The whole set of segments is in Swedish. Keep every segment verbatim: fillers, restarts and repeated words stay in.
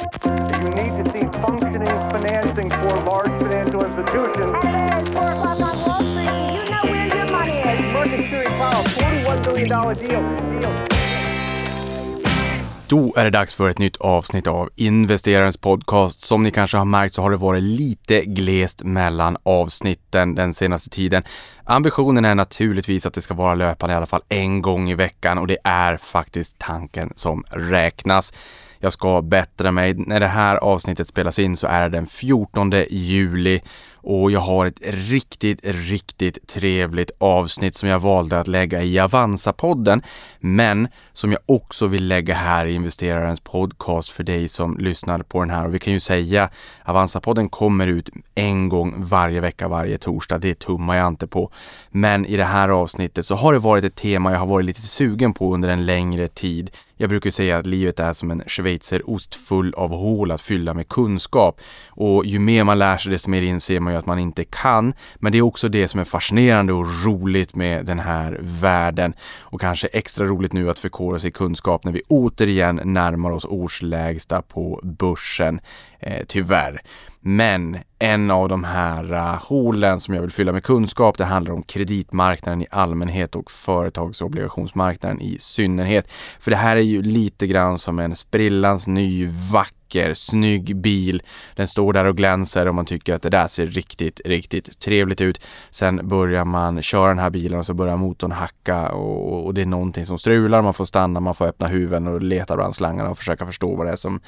You need to see functioning financing for large financial institutions. At four o'clock on Wall Street, you know where your money is. Mercury Powell, forty-one billion dollars deal. Då är det dags för ett nytt avsnitt av Investerarens podcast. Som ni kanske har märkt så har det varit lite glest mellan avsnitten den senaste tiden. Ambitionen är naturligtvis att det ska vara löpande i alla fall en gång i veckan, och det är faktiskt tanken som räknas. Jag ska bättra mig. När det här avsnittet spelas in så är det den fjortonde juli, och jag har ett riktigt, riktigt trevligt avsnitt som jag valde att lägga i Avanza-podden, men som jag också vill lägga här i Investerarens podcast för dig som lyssnar på den här. Och vi kan ju säga, Avanza-podden kommer ut en gång varje vecka, varje torsdag. Det tummar jag inte på. Men i det här avsnittet så har det varit ett tema jag har varit lite sugen på under en längre tid. Jag brukar säga att livet är som en schweizerost full av hål att fylla med kunskap. Och ju mer man lär sig, desto mer inser man ju att man inte kan. Men det är också det som är fascinerande och roligt med den här världen. Och kanske extra roligt nu att förkovra sig i kunskap när vi återigen närmar oss årslägsta på börsen. Eh, tyvärr. Men en av de här uh, hålen som jag vill fylla med kunskap, det handlar om kreditmarknaden i allmänhet och företagsobligationsmarknaden i synnerhet. För det här är ju lite grann som en sprillans ny vacker snygg bil. Den står där och glänser och man tycker att det där ser riktigt, riktigt trevligt ut. Sen börjar man köra den här bilen och så börjar motorn hacka och, och det är någonting som strular. Man får stanna, man får öppna huven och leta bland slangarna och försöka förstå vad det är som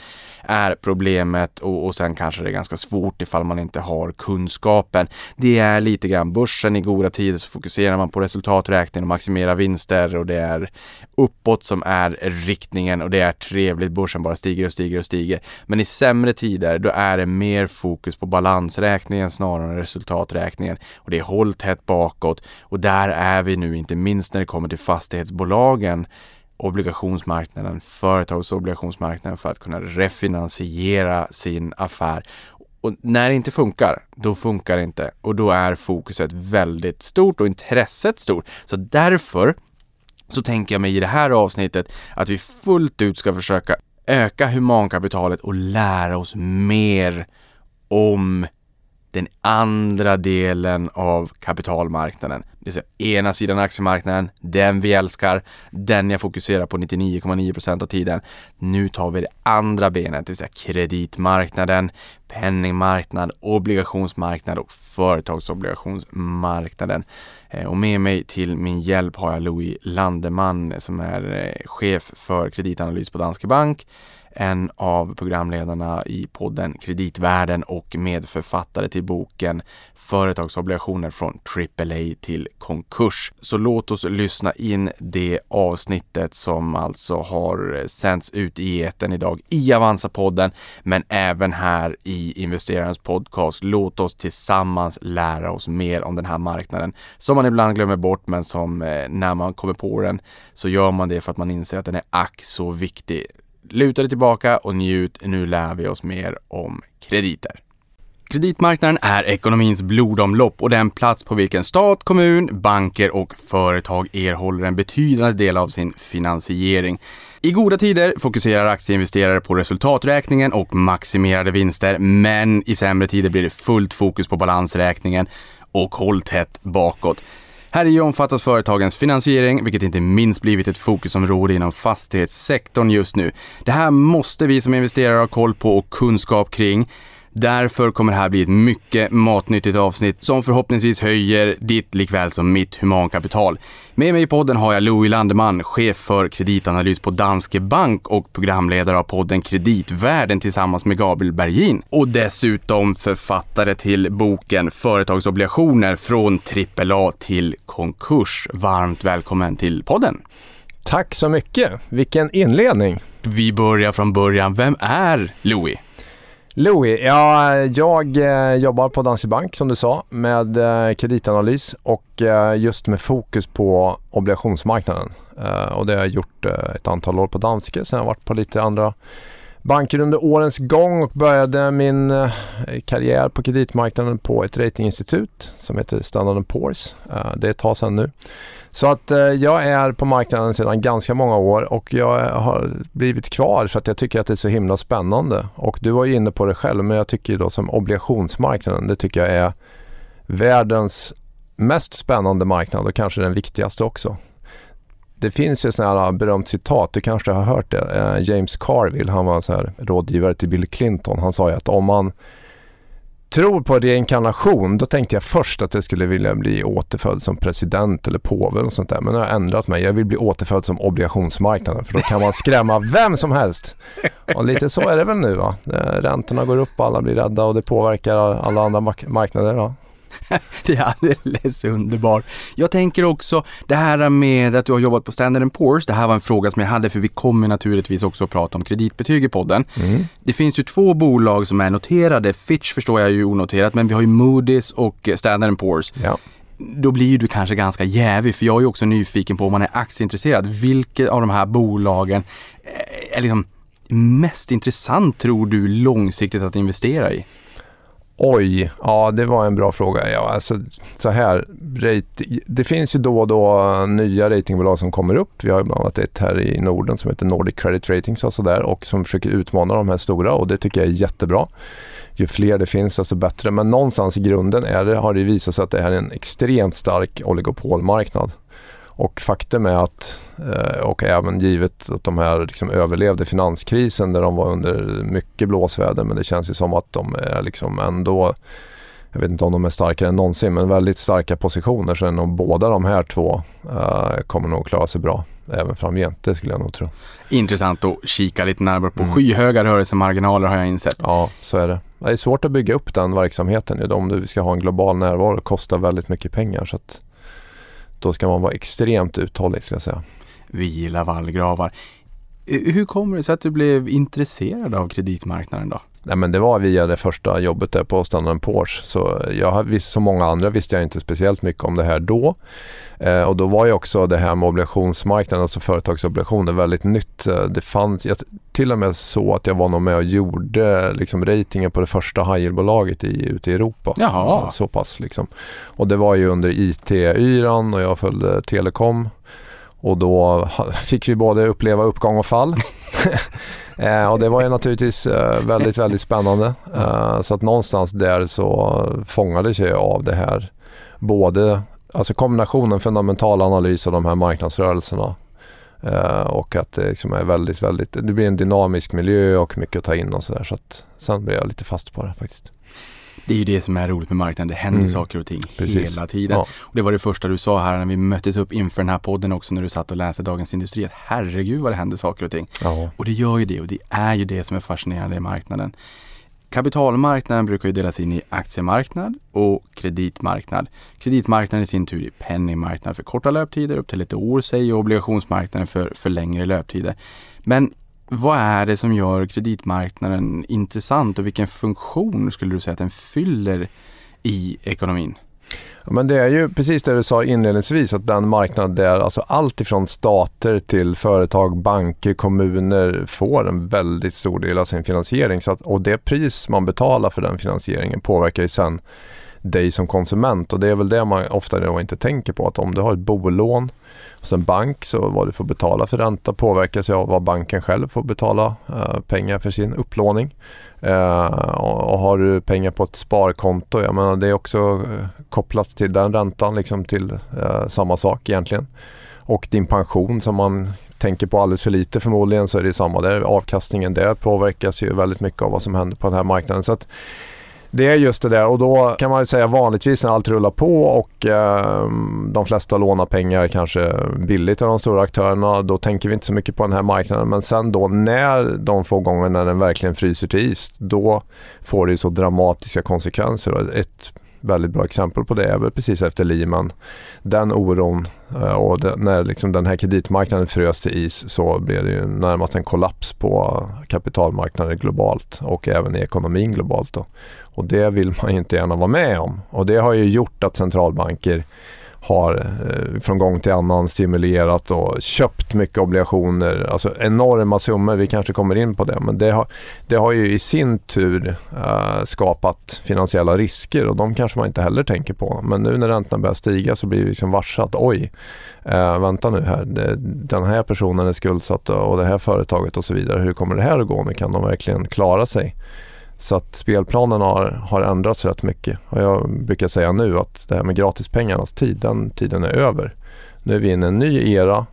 är problemet, och, och sen kanske det är ganska svårt ifall man inte har kunskapen. Det är lite grann börsen i goda tider, så fokuserar man på resultaträkning och maximera vinster, och det är uppåt som är riktningen och det är trevligt. Börsen bara stiger och stiger och stiger. Men i sämre tider, då är det mer fokus på balansräkningen snarare än resultaträkningen. Och det är håll tätt bakåt. Och där är vi nu, inte minst när det kommer till fastighetsbolagen, obligationsmarknaden, företagsobligationsmarknaden, för att kunna refinansiera sin affär. Och när det inte funkar, då funkar det inte. Och då är fokuset väldigt stort och intresset stort. Så därför så tänker jag mig i det här avsnittet att vi fullt ut ska försöka öka humankapitalet och lära oss mer om den andra delen av kapitalmarknaden. Det vill säga, ena sidan aktiemarknaden, den vi älskar, den jag fokuserar på nittionio komma nio procent av tiden. Nu tar vi det andra benet, det vill säga kreditmarknaden, penningmarknad, obligationsmarknad och företagsobligationsmarknaden. Och med mig till min hjälp har jag Louis Landemann, som är chef för kreditanalys på Danske Bank, en av programledarna i podden Kreditvärlden och medförfattare till boken Företagsobligationer från trippel A till konkurs. Så låt oss lyssna in det avsnittet som alltså har sänds ut i etern idag i Avanza-podden, men även här i Investerarens podcast. Låt oss tillsammans lära oss mer om den här marknaden som man ibland glömmer bort, men som när man kommer på den så gör man det för att man inser att den är ack så viktig. Luta dig tillbaka och njut, nu lär vi oss mer om krediter. Kreditmarknaden är ekonomins blodomlopp och den plats på vilken stat, kommun, banker och företag erhåller en betydande del av sin finansiering. I goda tider fokuserar aktieinvesterare på resultaträkningen och maximerade vinster, men i sämre tider blir det fullt fokus på balansräkningen och håll tätt bakåt. Här i omfattas företagens finansiering, vilket inte minst blivit ett fokusområde inom fastighetssektorn just nu. Det här måste vi som investerare ha koll på och kunskap kring. Därför kommer det här bli ett mycket matnyttigt avsnitt som förhoppningsvis höjer ditt likväl som mitt humankapital. Med mig i podden har jag Louis Landemann, chef för kreditanalys på Danske Bank och programledare av podden Kreditvärlden tillsammans med Gabriel Bergin. Och dessutom författare till boken Företagsobligationer från trippel A till konkurs. Varmt välkommen till podden. Tack så mycket. Vilken inledning. Vi börjar från början. Vem är Louis? Louis, ja, jag jobbar på Danske Bank som du sa med kreditanalys och just med fokus på obligationsmarknaden, och det har jag gjort ett antal år på Danske. Sen har jag varit på lite andra banker under årens gång och började min karriär på kreditmarknaden på ett ratinginstitut som heter Standard and Poor's. Det är ett tag sedan nu. Så att jag är på marknaden sedan ganska många år och jag har blivit kvar för att jag tycker att det är så himla spännande. Och du var ju inne på det själv, men jag tycker då som obligationsmarknaden, det tycker jag är världens mest spännande marknad och kanske den viktigaste också. Det finns ju sådana här berömt citat, du kanske har hört det. James Carville, han var så här rådgivare till Bill Clinton. Han sa ju att om man tror på reinkarnation, då tänkte jag först att jag skulle vilja bli återfödd som president eller påve eller sånt där. Men nu har jag ändrat mig. Jag vill bli återfödd som obligationsmarknaden, för då kan man skrämma vem som helst. Och lite så är det väl nu, va? Räntorna går upp, alla blir rädda och det påverkar alla andra mark- marknader, va? Det är alldeles underbart. Jag tänker också, det här med att du har jobbat på Standard and Poor's, det här var en fråga som jag hade, för vi kommer naturligtvis också att prata om kreditbetyg i podden. Mm. Det finns ju två bolag som är noterade. Fitch förstår jag ju onoterat, men vi har ju Moody's och Standard and Poor's. Ja. Då blir ju du kanske ganska jävig, för jag är ju också nyfiken på, om man är aktieintresserad, vilket av de här bolagen är liksom mest intressant, tror du, långsiktigt att investera i? Oj, ja det var en bra fråga. Ja, alltså, så här, det finns ju då och då nya ratingbolag som kommer upp. Vi har bland annat ett här i Norden som heter Nordic Credit Ratings och, så där, och som försöker utmana de här stora, och det tycker jag är jättebra. Ju fler det finns, desto bättre. Men någonstans i grunden är det, har det visat sig att det här är en extremt stark oligopolmarknad. Och faktum är att, och även givet att de här liksom överlevde finanskrisen där de var under mycket blåsväder, men det känns ju som att de är liksom ändå, jag vet inte om de är starkare än någonsin, men väldigt starka positioner, så är nog båda de här två eh, kommer nog klara sig bra även framgent, det skulle jag nog tro. Intressant att kika lite närmare på. Mm. Skyhöga rörelsemarginaler har jag insett. Ja, så är det. Det är svårt att bygga upp den verksamheten. Om du ska ha en global närvaro, kostar väldigt mycket pengar, så att då ska man vara extremt uthållig, ska jag säga. Vi gillar vallgravar. Hur kommer det sig att du blev intresserad av kreditmarknaden då? Nej, men det var via det första jobbet där på Standard and Poor's. Så jag, som många andra, visste jag inte speciellt mycket om det här då. Eh, och då var ju också det här med obligationsmarknaden, alltså företagsobligationer, väldigt nytt. Det fanns, jag till och med så att jag var nog med och gjorde liksom ratingen på det första high yield-bolaget i, ute i Europa. Jaha. Så pass liksom. Och det var ju under I T-yran och jag följde Telekom. Och då fick vi både uppleva uppgång och fall. eh, och det var ju naturligtvis eh, väldigt, väldigt spännande. Eh, så att någonstans där så fångades jag av det här. Både alltså kombinationen fundamental analys av de här marknadsrörelserna. Eh, och att det liksom är väldigt, väldigt... Det blir en dynamisk miljö och mycket att ta in och sådär. Så att sen blev jag lite fast på det faktiskt. Det är ju det som är roligt med marknaden. Det händer mm. saker och ting Precis. hela tiden. Ja. Och det var det första du sa här när vi möttes upp inför den här podden också, när du satt och läste Dagens Industri, att herregud vad det händer saker och ting. Ja. Och det gör ju det, och det är ju det som är fascinerande i marknaden. Kapitalmarknaden brukar ju delas in i aktiemarknad och kreditmarknad. Kreditmarknaden i sin tur är penningmarknad för korta löptider upp till ett år, säger obligationsmarknaden för, för längre löptider. Men vad är det som gör kreditmarknaden intressant, och vilken funktion skulle du säga att den fyller i ekonomin? Ja, men det är ju precis det du sa inledningsvis, att den marknad där alltså allt ifrån stater till företag, banker, kommuner får en väldigt stor del av sin finansiering. Så att, och det pris man betalar för den finansieringen påverkar ju sen dig som konsument, och det är väl det man ofta då inte tänker på, att om du har ett bolån hos en bank, så vad du får betala för ränta påverkas av vad banken själv får betala eh, pengar för sin upplåning. Eh, och, och har du pengar på ett sparkonto, jag menar, det är också kopplat till den räntan, liksom till eh, samma sak egentligen. Och din pension som man tänker på alldeles för lite förmodligen, så är det samma där. Avkastningen där påverkas ju väldigt mycket av vad som händer på den här marknaden. Så att det är just det där, och då kan man ju säga vanligtvis när allt rullar på och eh, de flesta lånar pengar kanske billigt av de stora aktörerna, då tänker vi inte så mycket på den här marknaden. Men sen då när de får gången, när den verkligen fryser till is, då får det ju så dramatiska konsekvenser, och ett väldigt bra exempel på det är väl precis efter Lehman. Den oron och den, när liksom den här kreditmarknaden frös till is, så blev det ju närmast en kollaps på kapitalmarknaden globalt och även i ekonomin globalt då. Och det vill man ju inte gärna vara med om. Och det har ju gjort att centralbanker har från gång till annan stimulerat och köpt mycket obligationer, alltså enorma summor, vi kanske kommer in på det, men det har, det har ju i sin tur eh, skapat finansiella risker, och de kanske man inte heller tänker på, men nu när räntan börjar stiga så blir vi liksom varsat, oj eh, vänta nu här, det, den här personen är skuldsatt och det här företaget och så vidare, hur kommer det här att gå, men kan de verkligen klara sig? Så att spelplanen har, har ändrats rätt mycket. Och jag brukar säga nu att det här med gratispengarnas tid, den tiden är över. Nu är vi inne i en ny era.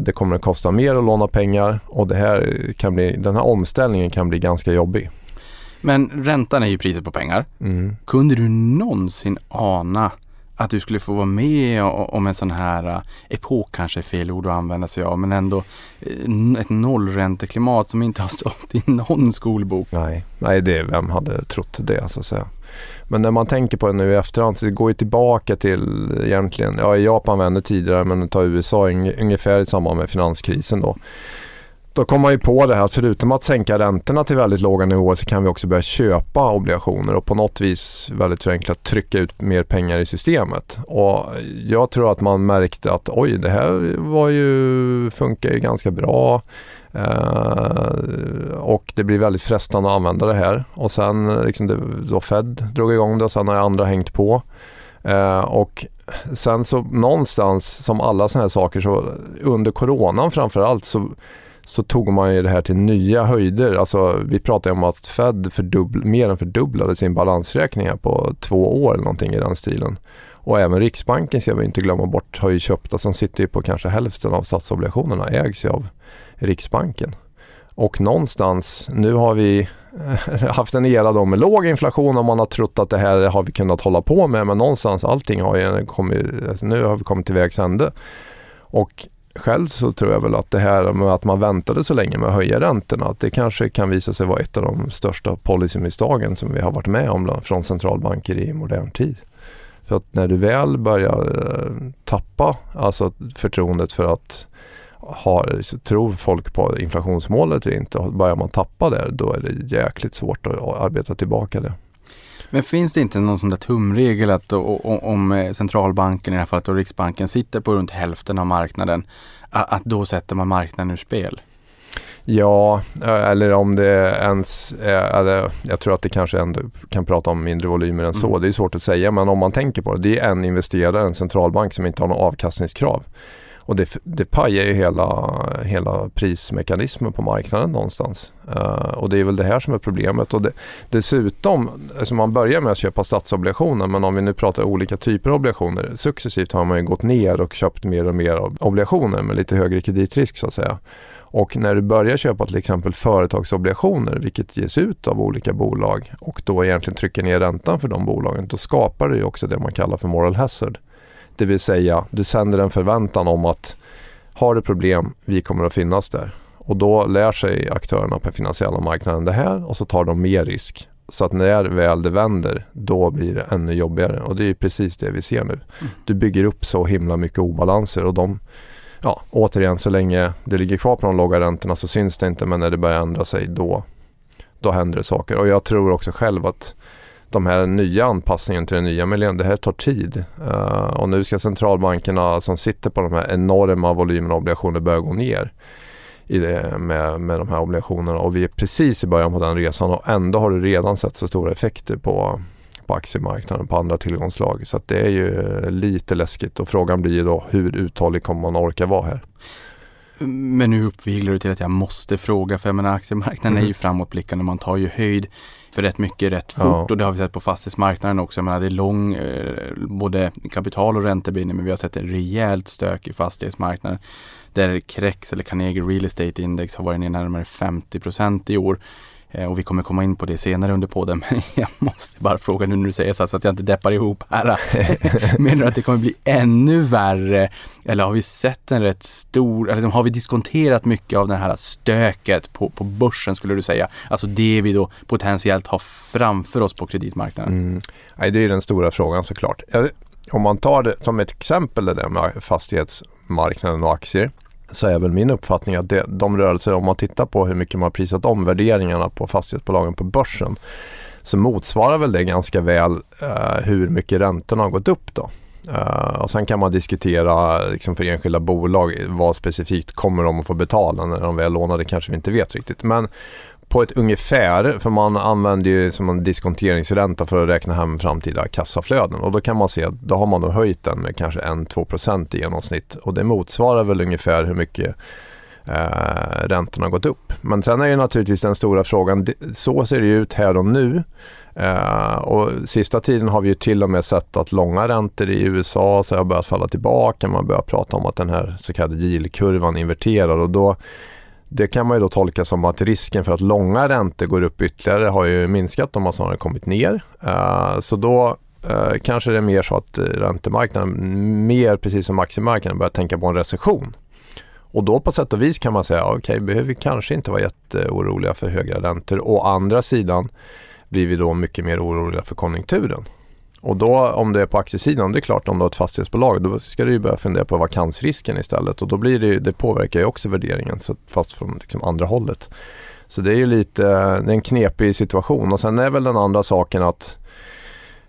Det kommer att kosta mer att låna pengar, och det här kan bli, den här omställningen kan bli ganska jobbig. Men räntan är ju priset på pengar. Mm. Kunde du någonsin ana att du skulle få vara med om en sån här epok, kanske fel ord att använda sig av, men ändå ett nollränteklimat som inte har stått i någon skolbok? Nej, nej det, vem hade trott det så att säga. Men när man tänker på det nu i efterhand, så det går ju tillbaka till egentligen, ja i Japan var ännu tidigare, men ta U S A ungefär i samband med finanskrisen då. Då kommer man ju på det här att förutom att sänka räntorna till väldigt låga nivåer så kan vi också börja köpa obligationer och på något vis väldigt förenklat trycka ut mer pengar i systemet. Och jag tror att man märkte att oj, det här var ju, funkar ju ganska bra. Uh, och det blir väldigt frestande att använda det här. Och sen liksom det, då Fed drog igång det, och sen har andra hängt på. Uh, och sen så någonstans, som alla såna här saker, så under coronan framförallt så så tog man ju det här till nya höjder. Alltså, vi pratade om att Fed fördubbl- mer än fördubblade sin balansräkning här på två år eller någonting i den stilen. Och även Riksbanken, ska vi inte glömma bort, har ju köpt, alltså de sitter ju på kanske hälften av statsobligationerna ägs ju av Riksbanken. Och någonstans, nu har vi haft en era då med låg inflation och man har trott att det här har vi kunnat hålla på med, men någonstans allting har ju kommit, alltså nu har vi kommit till vägs ände. Och själv så tror jag väl att det här med att man väntade så länge med att höja räntorna, att det kanske kan visa sig vara ett av de största policymisstagen som vi har varit med om från centralbanker i modern tid. För att när du väl börjar tappa alltså förtroendet för att ha, tror folk på inflationsmålet eller inte, börjar man tappa där, då är det jäkligt svårt att arbeta tillbaka det. Men finns det inte någon sån där tumregel att om centralbanken, i det här fallet och Riksbanken, sitter på runt hälften av marknaden, att då sätter man marknaden ur spel? Ja, eller om det ens, eller jag tror att det kanske ändå kan prata om mindre volymer än så. Mm. Det är svårt att säga, men om man tänker på det, det är en investerare, en centralbank som inte har några avkastningskrav. Och det, det pajar ju hela, hela prismekanismen på marknaden någonstans. Uh, och det är väl det här som är problemet. Och det, dessutom, alltså man börjar med att köpa statsobligationer, men om vi nu pratar olika typer av obligationer, successivt har man ju gått ner och köpt mer och mer obligationer med lite högre kreditrisk så att säga. Och när du börjar köpa till exempel företagsobligationer, vilket ges ut av olika bolag, och då egentligen trycker ner räntan för de bolagen, då skapar du ju också det man kallar för moral hazard. Det vill säga, du sänder en förväntan om att har du problem, vi kommer att finnas där. Och då lär sig aktörerna på finansiella marknaden det här, och så tar de mer risk. Så att när väl det vänder, då blir det ännu jobbigare. Och det är ju precis det vi ser nu. Du bygger upp så himla mycket obalanser, och de, ja, återigen, så länge det ligger kvar på de låga räntorna så syns det inte, men när det börjar ändra sig, då, då händer det saker. Och jag tror också själv att de här nya anpassningen till den nya miljön, det här tar tid. Uh, och nu ska centralbankerna som sitter på de här enorma volymerna obligationer börja gå ner i det med, med de här obligationerna. Och vi är precis i början på den resan, och ändå har du redan sett så stora effekter på, på aktiemarknaden, på andra tillgångslag. Så att det är ju lite läskigt, och frågan blir ju då hur uthållig kommer man orka vara här? Men nu uppviglar du till att jag måste fråga, för jag menar, aktiemarknaden mm. är ju framåtblickande, man tar ju höjd för rätt mycket rätt fort, ja. Och det har vi sett på fastighetsmarknaden också. Jag menar, det är lång, eh, både kapital- och räntebindning, men vi har sett ett rejält stök i fastighetsmarknaden där Krex eller Carnegie Real Estate Index har varit ner närmare femtio procent i år. Och vi kommer komma in på det senare under podden, men jag måste bara fråga nu när du säger så, så att jag inte deppar ihop här. Menar du att det kommer bli ännu värre, eller har vi sett en rätt stor, eller har vi diskonterat mycket av det här stöket på, på börsen, skulle du säga? Alltså det vi då potentiellt har framför oss på kreditmarknaden. Mm. Nej, det är den stora frågan såklart. Om man tar det som ett exempel, det där med fastighetsmarknaden och aktier, så är väl min uppfattning att det, de rörelser, om man tittar på hur mycket man har prisat om värderingarna på fastighetsbolagen på börsen, så motsvarar väl det ganska väl eh, hur mycket räntorna har gått upp då. Uh, och sen kan man diskutera liksom för enskilda bolag vad specifikt kommer de att få betala när de väl lånar, det kanske vi inte vet riktigt. Men på ett ungefär, för man använder ju som en diskonteringsränta för att räkna hem framtida kassaflöden, och då kan man se att då har man då höjt den med kanske en till två procent i genomsnitt, och det motsvarar väl ungefär hur mycket eh, räntorna har gått upp. Men sen är ju naturligtvis den stora frågan, så ser det ut här och nu. Uh, och sista tiden har vi ju till och med sett att långa räntor i U S A så har börjat falla tillbaka. Man börjar prata om att den här så kallade yieldkurvan inverterar, och då, det kan man ju då tolka som att risken för att långa räntor går upp ytterligare har ju minskat, om man snarare kommit ner. Uh, så då uh, kanske det är mer så att räntemarknaden, mer precis som aktiemarknaden, börjar tänka på en recession. Och då på sätt och vis kan man säga okej, okay, behöver vi kanske inte vara jätteoroliga för högre räntor. Å andra sidan blir vi då mycket mer oroliga för konjunkturen. Och då, om det är på aktiesidan, det är klart, om du har ett fastighetsbolag, då ska du ju börja fundera på vakansrisken istället. Och då blir det ju, det påverkar ju också värderingen, så fast från liksom andra hållet. Så det är ju lite, det är en knepig situation. Och sen är väl den andra saken att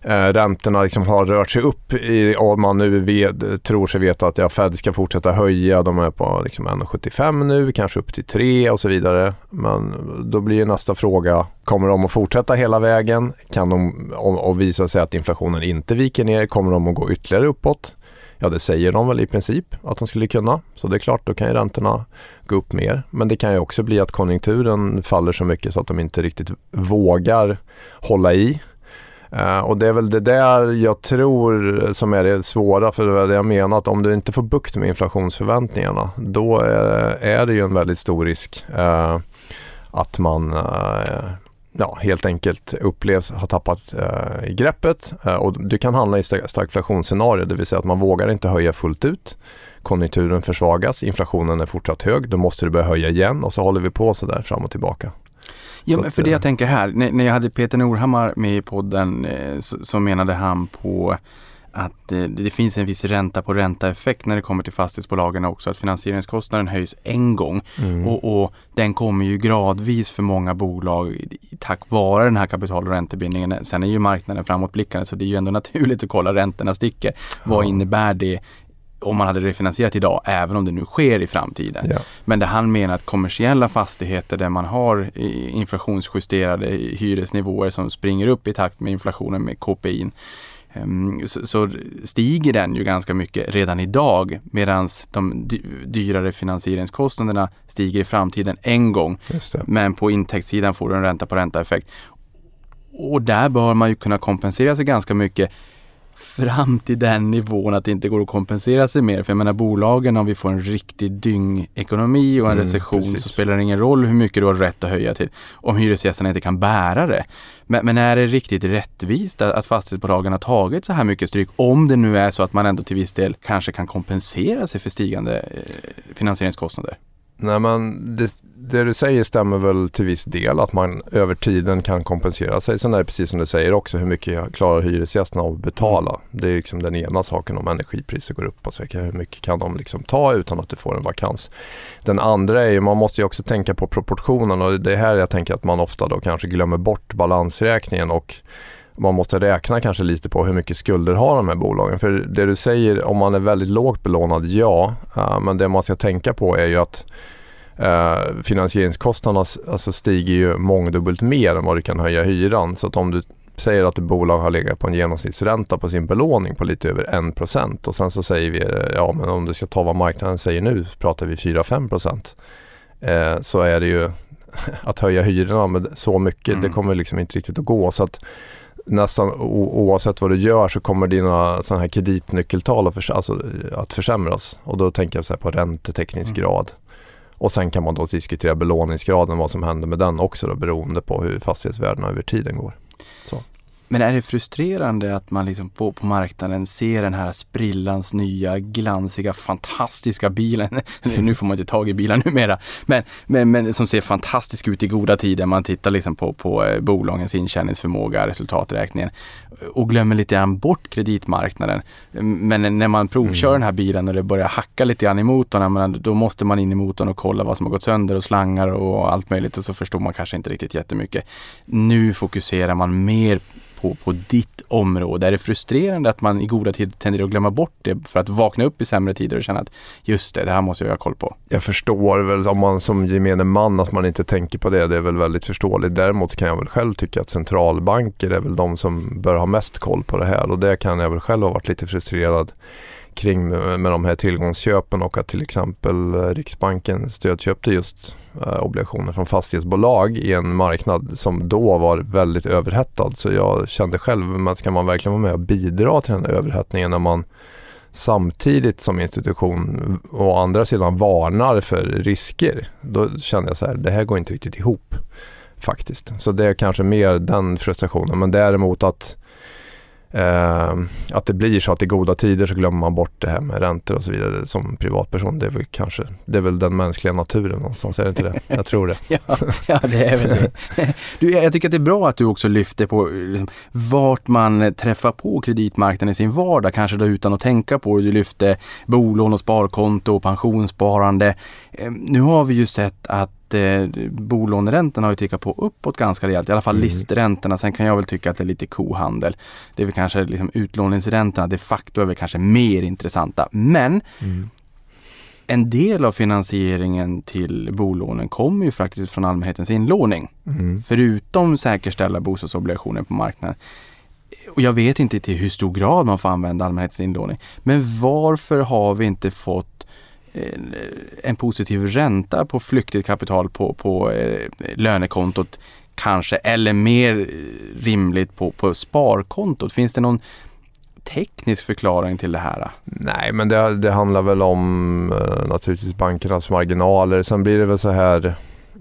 Eh, räntorna liksom har rört sig upp i, och man nu ved, tror sig veta att ja, Fed ska fortsätta höja, de är på liksom en komma sjuttiofem nu, kanske upp till tre och så vidare, men då blir ju nästa fråga, kommer de att fortsätta hela vägen? Kan de, och, och visa sig att inflationen inte viker ner, kommer de att gå ytterligare uppåt? Ja, det säger de väl i princip att de skulle kunna, så det är klart, då kan ju räntorna gå upp mer, men det kan ju också bli att konjunkturen faller så mycket så att de inte riktigt vågar hålla i. Uh, och det är väl det där jag tror som är det svåra, för det är det jag menar, att om du inte får bukt med inflationsförväntningarna, då är, är det ju en väldigt stor risk uh, att man uh, ja, helt enkelt upplevs ha tappat uh, greppet, uh, och du kan handla i stagflationsscenario, det vill säga att man vågar inte höja fullt ut, konjunkturen försvagas, inflationen är fortsatt hög, då måste du börja höja igen, och så håller vi på så där fram och tillbaka. Ja, men för det jag tänker här, när jag hade Peter Norhammar med i podden, så, så menade han på att det, det finns en viss ränta på ränta-effekt när det kommer till fastighetsbolagen också, att finansieringskostnaden höjs en gång mm. och, och den kommer ju gradvis för många bolag tack vare den här kapital- och räntebindningen. Sen är ju marknaden framåtblickande, så det är ju ändå naturligt att kolla räntorna sticker. Mm. Vad innebär det om man hade refinansierat idag, även om det nu sker i framtiden. Ja. Men det han menar att kommersiella fastigheter där man har inflationsjusterade hyresnivåer som springer upp i takt med inflationen, med K P I, så stiger den ju ganska mycket redan idag, medan de dyrare finansieringskostnaderna stiger i framtiden en gång. Men på intäktssidan får du en ränta på ränta-effekt. Och där bör man ju kunna kompensera sig ganska mycket fram till den nivån att det inte går att kompensera sig mer. För jag menar, bolagen, om vi får en riktig dyngekonomi och en mm, recession, precis, så spelar det ingen roll hur mycket du har rätt att höja till om hyresgästerna inte kan bära det. Men, men är det riktigt rättvist att, att fastighetsbolagen har tagit så här mycket stryk, om det nu är så att man ändå till viss del kanske kan kompensera sig för stigande eh, finansieringskostnader? Nej, men det, det du säger stämmer väl till viss del, att man över tiden kan kompensera sig. Sen är det precis som du säger också, hur mycket klarar hyresgästerna av att betala? Det är liksom den ena saken, om energipriser går upp och så, hur mycket kan de liksom ta utan att du får en vakans? Den andra är ju, man måste ju också tänka på proportionen, och det är här jag tänker att man ofta då kanske glömmer bort balansräkningen, och man måste räkna kanske lite på hur mycket skulder har de här bolagen. För det du säger, om man är väldigt lågt belånad, ja. Uh, men det man ska tänka på är ju att uh, finansieringskostnaderna alltså stiger ju mångdubbelt mer än vad du kan höja hyran. Så att om du säger att ett bolag har legat på en genomsnittsränta på sin belåning på lite över en procent, och sen så säger vi, ja men om du ska ta vad marknaden säger nu, pratar vi fyra till fem procent. Uh, så är det ju att höja hyrorna med så mycket, mm. det kommer liksom inte riktigt att gå. Så att nästan oavsett vad du gör så kommer dina såna här kreditnyckeltal att, förs- alltså att försämras. Och då tänker jag så här på ränteteknisk mm. grad. Och sen kan man då diskutera belåningsgraden, vad som händer med den också då, beroende på hur fastighetsvärdena över tiden går. Så. Men är det frustrerande att man liksom på, på marknaden ser den här sprillans nya, glansiga, fantastiska bilen? Nu får man inte tag i bilar numera. Men, men, men som ser fantastisk ut i goda tider. Man tittar liksom på, på bolagens intjäningsförmåga, resultaträkningen, och glömmer lite grann bort kreditmarknaden. Men när man provkör mm. den här bilen och det börjar hacka lite grann i motorn, då måste man in i motorn och kolla vad som har gått sönder och slangar och allt möjligt, och så förstår man kanske inte riktigt jättemycket. Nu fokuserar man mer på, på ditt område? Är det frustrerande att man i goda tider tenderar att glömma bort det för att vakna upp i sämre tider och känna att just det, det här måste jag ha koll på? Jag förstår väl om man som gemene man att man inte tänker på det, det är väl väldigt förståeligt. Däremot kan jag väl själv tycka att centralbanker är väl de som bör ha mest koll på det här, och det kan jag väl själv ha varit lite frustrerad kring med de här tillgångsköpen, och att till exempel Riksbanken stödköpte just obligationer från fastighetsbolag i en marknad som då var väldigt överhettad. Så jag kände själv att ska man verkligen vara med och bidra till den här överhettningen när man samtidigt som institution å andra sidan varnar för risker? Då kände jag så här, det här går inte riktigt ihop faktiskt. Så det är kanske mer den frustrationen, men däremot att Eh, att det blir så att i goda tider så glömmer man bort det här med räntor och så vidare som privatperson. Det är väl kanske det är väl den mänskliga naturen någonstans, är det inte det? Jag tror det. ja, ja, det är väl det. Du, jag tycker att det är bra att du också lyfter på liksom, vart man träffar på kreditmarknaden i sin vardag, kanske då utan att tänka på. Du lyfter bolån och sparkonto och pensionssparande. Eh, nu har vi ju sett att bolåneräntorna har ju tickat på uppåt ganska rejält, i alla fall mm. listräntorna. Sen kan jag väl tycka att det är lite kohandel. Det är väl kanske liksom utlåningsräntorna de facto är väl kanske mer intressanta, men mm. en del av finansieringen till bolånen kommer ju faktiskt från allmänhetens inlåning, mm. förutom säkerställa bostadsobligationer på marknaden. Och jag vet inte till hur stor grad man får använda allmänhetens inlåning, men varför har vi inte fått en positiv ränta på flyktigt kapital på, på eh, lönekontot kanske, eller mer rimligt på, på sparkontot? Finns det någon teknisk förklaring till det här? Nej, men det, det handlar väl om eh, naturligtvis bankernas marginaler. Sen blir det väl så här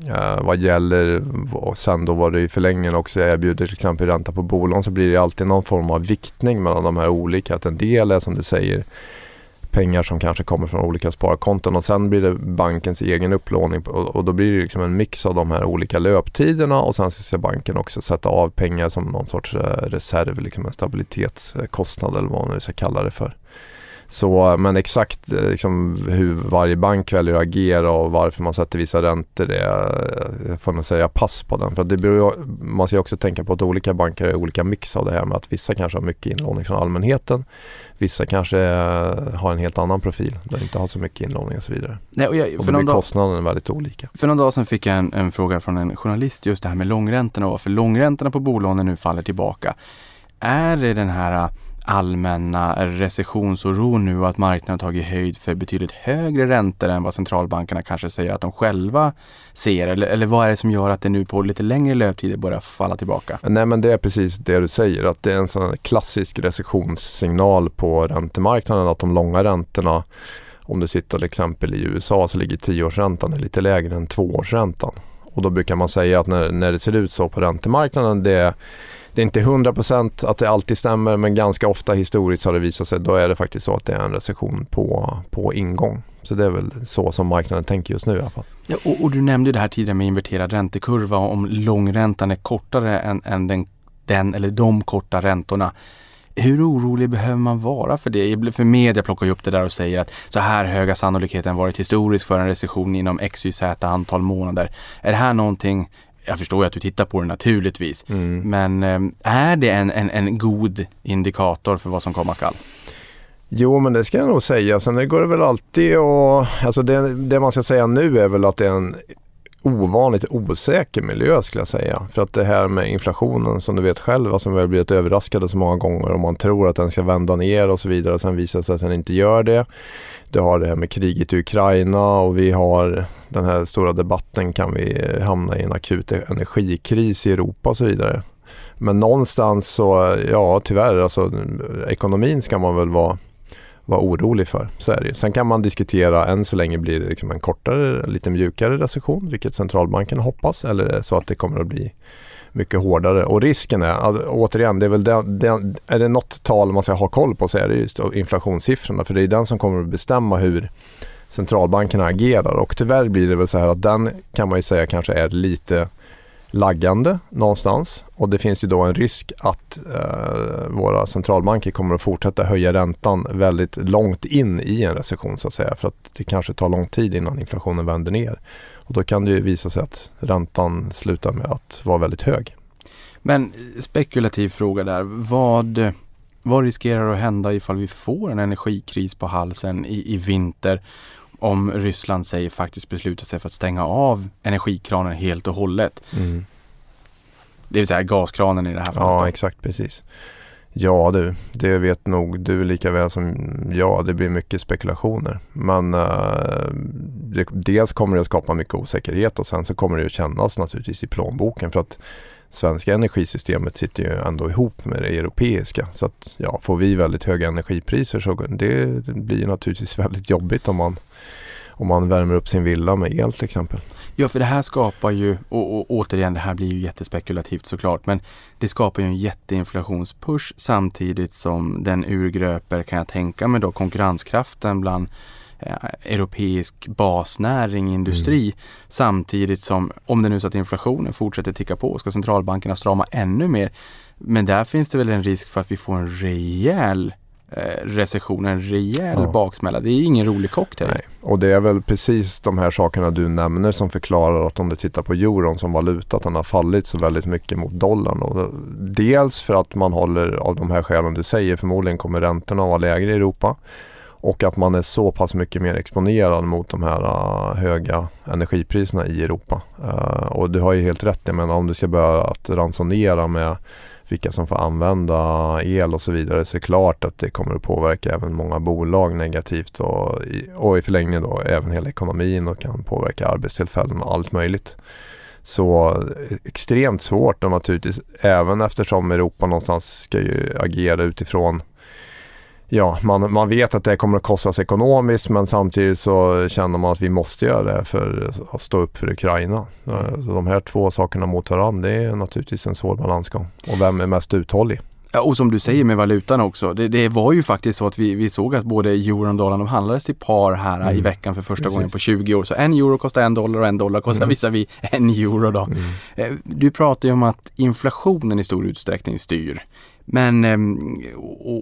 eh, vad gäller, och sen då var det i förlängningen också, jag erbjuder till exempel ränta på bolån, så blir det alltid någon form av viktning mellan de här olika, att en del är som du säger pengar som kanske kommer från olika sparkonton, och sen blir det bankens egen upplåning, och då blir det liksom en mix av de här olika löptiderna, och sen ska banken också sätta av pengar som någon sorts reserv, liksom en stabilitetskostnad eller vad man nu ska kalla det för. Så, men exakt liksom, hur varje bank väljer att agera och varför man sätter vissa räntor, det får man säga pass på den. För det beror, man ska också tänka på att olika banker är olika mix av det här med att vissa kanske har mycket inlåning från allmänheten, vissa kanske har en helt annan profil där inte har så mycket inlåning och så vidare. Nej, och, jag, och då blir kostnaderna väldigt olika. För någon dag sedan fick jag en, en fråga från en journalist just det här med långräntorna, och varför långräntorna på bolånen nu faller tillbaka. Är det den här allmänna recessionsoro nu, att marknaden tagit höjd för betydligt högre räntor än vad centralbankerna kanske säger att de själva ser? Eller, eller vad är det som gör att det nu på lite längre löptider börjar falla tillbaka? Nej, men det är precis det du säger, att det är en sån klassisk recessionssignal på räntemarknaden, att de långa räntorna, om du sitter till exempel i U S A, så ligger tioårsräntan lite lägre än tvåårsräntan. Och då brukar man säga att när, när det ser ut så på räntemarknaden, det är Det är inte hundra procent att det alltid stämmer, men ganska ofta historiskt har det visat sig, då är det faktiskt så att det är en recession på, på ingång. Så det är väl så som marknaden tänker just nu i alla fall. Ja, och, och du nämnde ju det här tidigare med inverterad räntekurva, om långräntan är kortare än, än den, den eller de korta räntorna. Hur orolig behöver man vara för det? För media plockar ju upp det där och säger att så här höga sannolikheten varit historiskt för en recession inom X Y Z antal månader. Är det här någonting... Jag förstår ju att du tittar på det naturligtvis. Mm. Men är det en, en, en god indikator för vad som komma skall? Jo, men det ska jag nog säga. Sen det går det väl alltid och, alltså det, det man ska säga nu är väl att det är en ovanligt osäker miljö, skulle jag säga. För att det här med inflationen, som du vet själv, alltså, vi har blivit överraskade så många gånger, om man tror att den ska vända ner och så vidare, och sen visar sig att den inte gör det. Det har det här med kriget i Ukraina, och vi har den här stora debatten, kan vi hamna i en akut energikris i Europa och så vidare. Men någonstans så, ja tyvärr, alltså, ekonomin ska man väl vara var orolig för, så är det ju. Sen kan man diskutera, än så länge blir det liksom en kortare, lite mjukare recession, vilket centralbanken hoppas, eller så att det kommer att bli mycket hårdare. Och risken är, alltså, återigen, det är väl den, den, är det något tal man ska ha koll på, så är det just inflationssiffrorna, för det är den som kommer att bestämma hur centralbankerna agerar. Och tyvärr blir det väl så här att den, kan man ju säga, kanske är lite laggande någonstans, och det finns ju då en risk att eh, våra centralbanker kommer att fortsätta höja räntan väldigt långt in i en recession, så att säga, för att det kanske tar lång tid innan inflationen vänder ner, och då kan det ju visa sig att räntan slutar med att vara väldigt hög. Men spekulativ fråga där. Vad, vad riskerar att hända ifall vi får en energikris på halsen i, i vinter? Om Ryssland säger faktiskt beslutar sig för att stänga av energikranen helt och hållet. Mm. Det vill säga gaskranen i det här fallet. Ja, exakt, precis. Ja du, det vet nog du lika väl som jag. Det blir mycket spekulationer. Men uh, det, dels kommer det att skapa mycket osäkerhet och sen så kommer det att kännas naturligtvis i plånboken. För att svenska energisystemet sitter ju ändå ihop med det europeiska. Så att ja, får vi väldigt höga energipriser så det, det blir naturligtvis väldigt jobbigt om man... Om man värmer upp sin villa med el till exempel. Ja, för det här skapar ju, och, och återigen det här blir ju jättespekulativt såklart, men det skapar ju en jätteinflationspush samtidigt som den urgröper, kan jag tänka mig då, konkurrenskraften bland eh, europeisk basnäring, industri. Mm. Samtidigt som, om det nu så att inflationen fortsätter ticka på, ska centralbankerna strama ännu mer. Men där finns det väl en risk för att vi får en rejäl recession, en rejäl ja. baksmälla. Det är ingen rolig cocktail. Nej. Och det är väl precis de här sakerna du nämner som förklarar att om du tittar på euron som valuta, att den har fallit så väldigt mycket mot dollarn. Och dels för att man håller, av de här skälen du säger, förmodligen kommer räntorna vara lägre i Europa och att man är så pass mycket mer exponerad mot de här uh, höga energipriserna i Europa. Uh, och du har ju helt rätt, jag menar, om du ska börja att ransonera med vilka som får använda el och så vidare, så är det klart att det kommer att påverka även många bolag negativt och i, och i förlängningen då även hela ekonomin och kan påverka arbetstillfällen och allt möjligt. Så extremt svårt och naturligtvis även eftersom Europa någonstans ska ju agera utifrån. Ja, man, man vet att det kommer att kosta oss ekonomiskt, men samtidigt så känner man att vi måste göra det för att stå upp för Ukraina. Så de här två sakerna mot varandra, det är naturligtvis en svår balansgång. Och vem är mest uthållig? Ja, och som du säger med valutan också. Det, det var ju faktiskt så att vi, vi såg att både euron och dollarn handlades i par här mm. i veckan för första Precis. gången på tjugo år. Så en euro kostar en dollar och en dollar kostar mm. visavi en euro då. Mm. Du pratar ju om att inflationen i stor utsträckning styr. Men,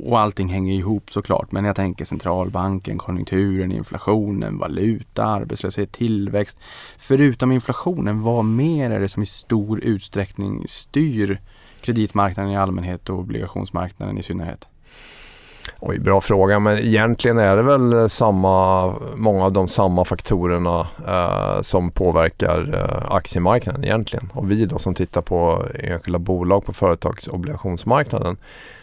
och allting hänger ihop såklart, men jag tänker centralbanken, konjunkturen, inflationen, valuta, arbetslöshet, tillväxt. Förutom inflationen, vad mer är det som i stor utsträckning styr kreditmarknaden i allmänhet och obligationsmarknaden i synnerhet? Oj, bra fråga, men egentligen är det väl samma, många av de samma faktorerna eh, som påverkar eh, aktiemarknaden egentligen. Och vi då som tittar på enskilda bolag på företagsobligationsmarknaden,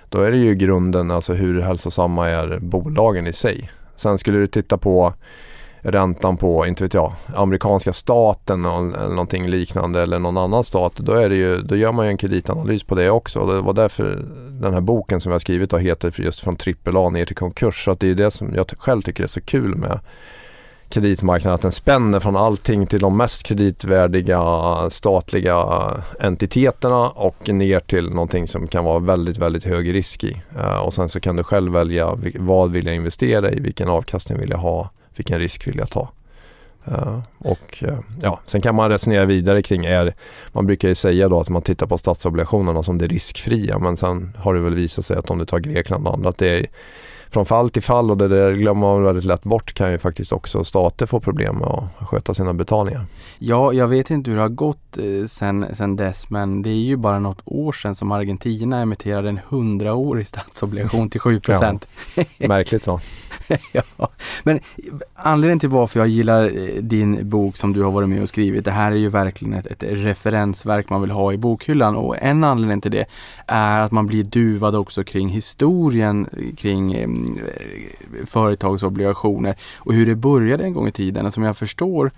då är det ju grunden, alltså hur hälsosamma är bolagen i sig. Sen skulle du titta på räntan på, inte vet jag, amerikanska staten eller någonting liknande eller någon annan stat, då, är det ju, då gör man ju en kreditanalys på det också. Det var därför den här boken som jag har skrivit har hetat just från trippel A ner till konkurs. Så att det är det som jag själv tycker är så kul med kreditmarknaden, att den spänner från allting till de mest kreditvärdiga statliga entiteterna och ner till någonting som kan vara väldigt, väldigt hög risk i. Och sen så kan du själv välja vad vill jag investera i, vilken avkastning vill jag ha, vilken risk vill jag ta? Uh, och, uh, ja. Sen kan man resonera vidare kring, är, man brukar ju säga då att man tittar på statsobligationerna som det riskfria, men sen har det väl visat sig att om du tar Grekland och andra, att det är från fall till fall, och det där glömmer man väldigt lätt bort, kan ju faktiskt också stater få problem med att sköta sina betalningar. Ja, jag vet inte hur det har gått sen, sen dess, men det är ju bara något år sedan som Argentina emitterade en hundraårig statsobligation till sju procent. Ja, märkligt så. Ja. Men anledningen till varför jag gillar din bok som du har varit med och skrivit, det här är ju verkligen ett, ett referensverk man vill ha i bokhyllan, och en anledning till det är att man blir duvad också kring historien kring företagsobligationer och hur det började en gång i tiden. Som jag förstår,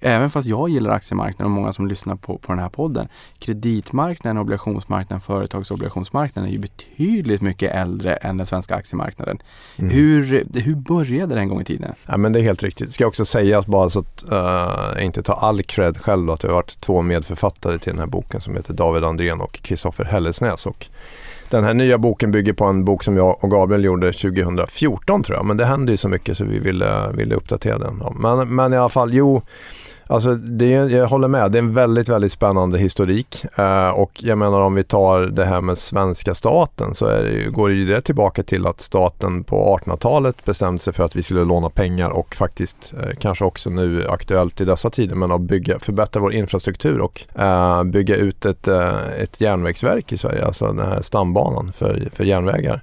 även fast jag gillar aktiemarknaden och många som lyssnar på, på den här podden, kreditmarknaden, obligationsmarknaden, företagsobligationsmarknaden är ju betydligt mycket äldre än den svenska aktiemarknaden. Mm. Hur, hur började det en gång i tiden? Ja, men det är helt riktigt. Ska jag också säga, bara så att uh, inte ta all cred själv, att det har varit två medförfattare till den här boken som heter David Andrén och Kristoffer Hellesnäs, och den här nya boken bygger på en bok som jag och Gabriel gjorde tjugo fjorton tror jag. Men det hände ju så mycket så vi ville, ville uppdatera den. Men, men i alla fall, jo, Alltså det är, jag håller med, det är en väldigt, väldigt spännande historik eh, och jag menar om vi tar det här med svenska staten så är det ju, går ju det tillbaka till att staten på artonhundratalet bestämde sig för att vi skulle låna pengar och faktiskt eh, kanske också nu aktuellt i dessa tider men att bygga, förbättra vår infrastruktur och eh, bygga ut ett, eh, ett järnvägsverk i Sverige, alltså den här stambanan för, för järnvägar.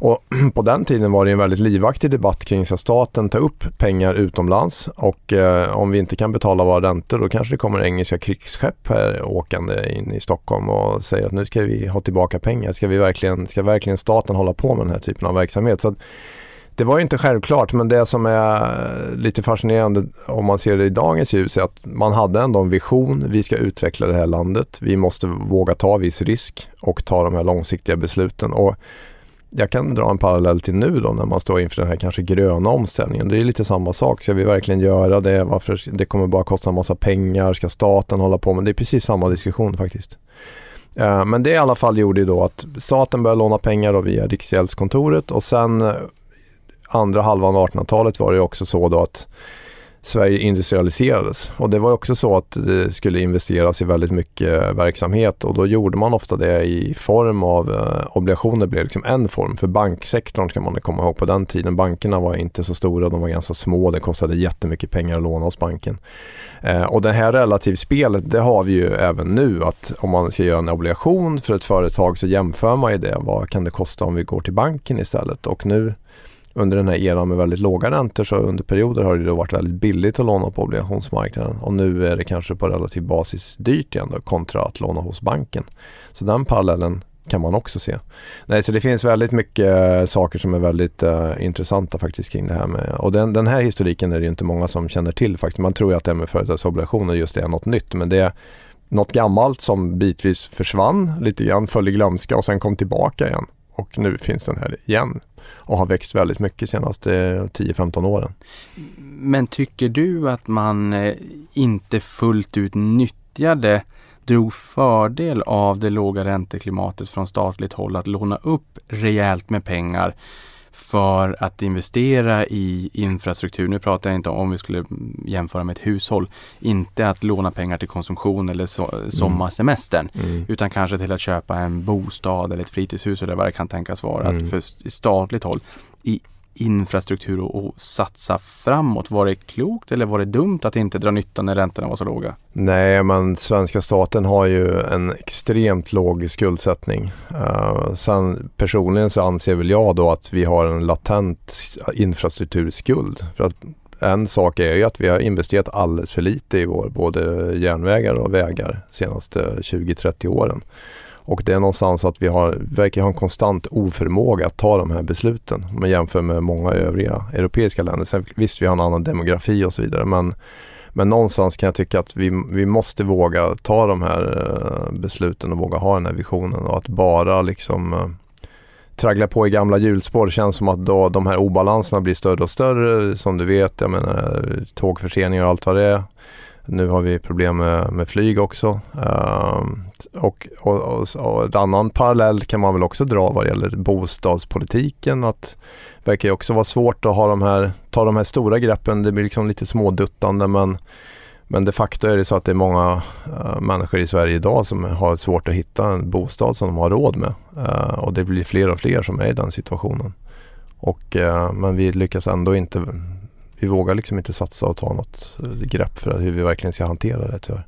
Och på den tiden var det en väldigt livaktig debatt kring att staten tar upp pengar utomlands och eh, om vi inte kan betala våra räntor då kanske det kommer engelska krigsskepp här åkande in i Stockholm och säger att nu ska vi ha tillbaka pengar. Ska vi verkligen, ska verkligen staten hålla på med den här typen av verksamhet? Så att, det var ju inte självklart, men det som är lite fascinerande om man ser det i dagens ljus är att man hade ändå en vision, vi ska utveckla det här landet, vi måste våga ta viss risk och ta de här långsiktiga besluten. Och jag kan dra en parallell till nu då när man står inför den här kanske gröna omställningen. Det är lite samma sak. Ska vi verkligen göra det? Varför? Det kommer bara kosta en massa pengar. Ska staten hålla på? Men det är precis samma diskussion faktiskt. Men det i alla fall gjorde då att staten började låna pengar då via Riksgäldskontoret och sen andra halvan av artonhundratalet var det också så då att Sverige industrialiserades och det var också så att det skulle investeras i väldigt mycket verksamhet och då gjorde man ofta det i form av eh, obligationer blev liksom en form för banksektorn ska man komma ihåg på den tiden. Bankerna var inte så stora, de var ganska små, det kostade jättemycket pengar att låna hos banken. Eh, och det här relativspelet det har vi ju även nu att om man ska göra en obligation för ett företag så jämför man ju det, vad kan det kosta om vi går till banken istället och nu under den här eran med väldigt låga räntor så under perioder har det då varit väldigt billigt att låna på obligationsmarknaden och nu är det kanske på relativ basis dyrt igen då, kontra att låna hos banken. Så den parallellen kan man också se. Nej, så det finns väldigt mycket saker som är väldigt uh, intressanta faktiskt kring det här med, och den, den här historiken är det ju inte många som känner till faktiskt. Man tror ju att det med företagsobligationer just är något nytt men det är något gammalt som bitvis försvann lite grann, föll i glömska och sen kom tillbaka igen. Och nu finns den här igen och har växt väldigt mycket senaste tio femton åren. Men tycker du att man inte fullt ut nyttjade, drog fördel av det låga ränteklimatet från statligt håll att låna upp rejält med pengar för att investera i infrastruktur? Nu pratar jag inte om, om vi skulle jämföra med ett hushåll. Inte att låna pengar till konsumtion eller so- sommarsemestern. Mm. Mm. Utan kanske till att köpa en bostad eller ett fritidshus eller vad det kan tänkas vara. Mm. Att för statligt håll i infrastruktur och, och satsa framåt. Var det klokt eller var det dumt att inte dra nytta när räntorna var så låga? Nej, men svenska staten har ju en extremt låg skuldsättning. Uh, sen personligen så anser väl jag då att vi har en latent infrastrukturskuld. För att en sak är ju att vi har investerat alldeles för lite i vår både järnvägar och vägar senaste tjugo trettio åren. Och det är någonstans att vi har, verkar ha en konstant oförmåga att ta de här besluten. Om man jämför med många övriga europeiska länder. Sen, visst, vi har en annan demografi och så vidare. Men, men någonstans kan jag tycka att vi, vi måste våga ta de här besluten och våga ha den här visionen. Och att bara liksom traggla på i gamla hjulspår känns som att då de här obalanserna blir större och större. Som du vet, jag menar, tågförseningar och allt vad det är. Nu har vi problem med, med flyg också. Uh, och, och, och, och ett annan parallell kan man väl också dra vad gäller bostadspolitiken. Att det verkar ju också vara svårt att ha de här, ta de här stora greppen. Det blir liksom lite småduttande men, men de facto är det så att det är många uh, människor i Sverige idag som har svårt att hitta en bostad som de har råd med. Uh, och det blir fler och fler som är i den situationen. Och, uh, men vi lyckas ändå inte... Vi vågar liksom inte satsa och ta något grepp för hur vi verkligen ska hantera det tyvärr.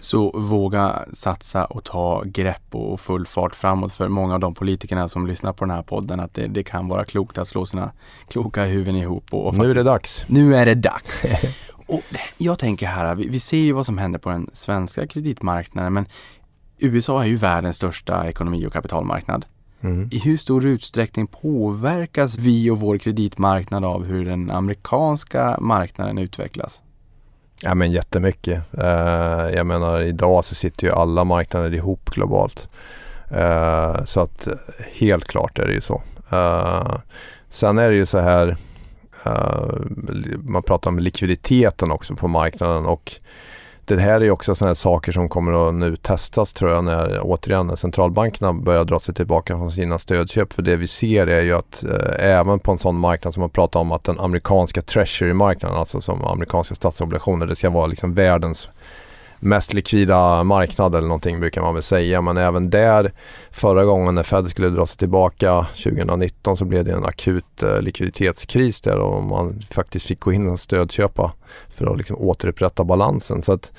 Så våga satsa och ta grepp och full fart framåt för många av de politikerna som lyssnar på den här podden att det, det kan vara klokt att slå sina kloka huvuden ihop. Och, och nu faktiskt, är det dags. Nu är det dags. Och jag tänker här, vi, vi ser ju vad som händer på den svenska kreditmarknaden men U S A är ju världens största ekonomi- och kapitalmarknad. Mm. I hur stor utsträckning påverkas vi och vår kreditmarknad av hur den amerikanska marknaden utvecklas? Ja, men jättemycket. Uh, jag menar idag så sitter ju alla marknader ihop globalt. Uh, så att helt klart är det ju så. Uh, sen är det ju så här, uh, man pratar om likviditeten också på marknaden och det här är också sådana saker som kommer att nu testas, tror jag, när återigen när centralbankerna börjar dra sig tillbaka från sina stödköp. För det vi ser är ju att eh, även på en sån marknad som man pratar om, att den amerikanska treasury-marknaden, alltså som amerikanska statsobligationer, det ska vara liksom världens mest likvida marknad eller någonting brukar man väl säga, men även där förra gången när Fed skulle dra sig tillbaka tjugonitton så blev det en akut eh, likviditetskris där, och man faktiskt fick gå in och stödköpa för att liksom återupprätta balansen. Så att,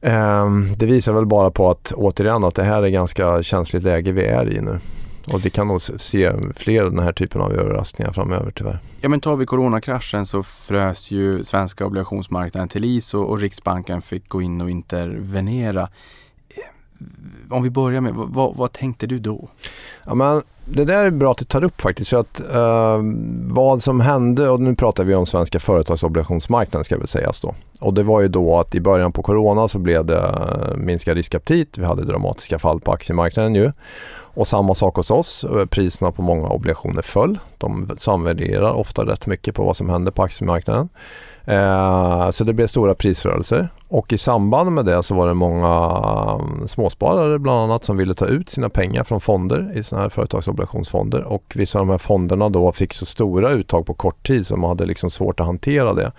eh, det visar väl bara på att återigen att det här är ganska känsligt läge vi är i nu. Och det kan nog se fler den här typen av överraskningar framöver, tyvärr. Ja, men tar vi coronakraschen så frös ju svenska obligationsmarknaden till is, och, och Riksbanken fick gå in och intervenera. Om vi börjar med, vad, vad tänkte du då? Ja, men det där är bra att du tar upp faktiskt, för att eh, vad som hände, och nu pratar vi om svenska företagsobligationsmarknaden ska väl sägas då. Och det var ju då att i början på corona så blev det minskad riskaptit, vi hade dramatiska fall på aktiemarknaden ju. Och samma sak hos oss, priserna på många obligationer föll. De samvärderar ofta rätt mycket på vad som händer på aktiemarknaden. Eh, så det blev stora prisrörelser. Och i samband med det så var det många småsparare bland annat som ville ta ut sina pengar från fonder i sådana här företagsobligationsfonder. Och vissa av de här fonderna då fick så stora uttag på kort tid som man hade liksom svårt att hantera det.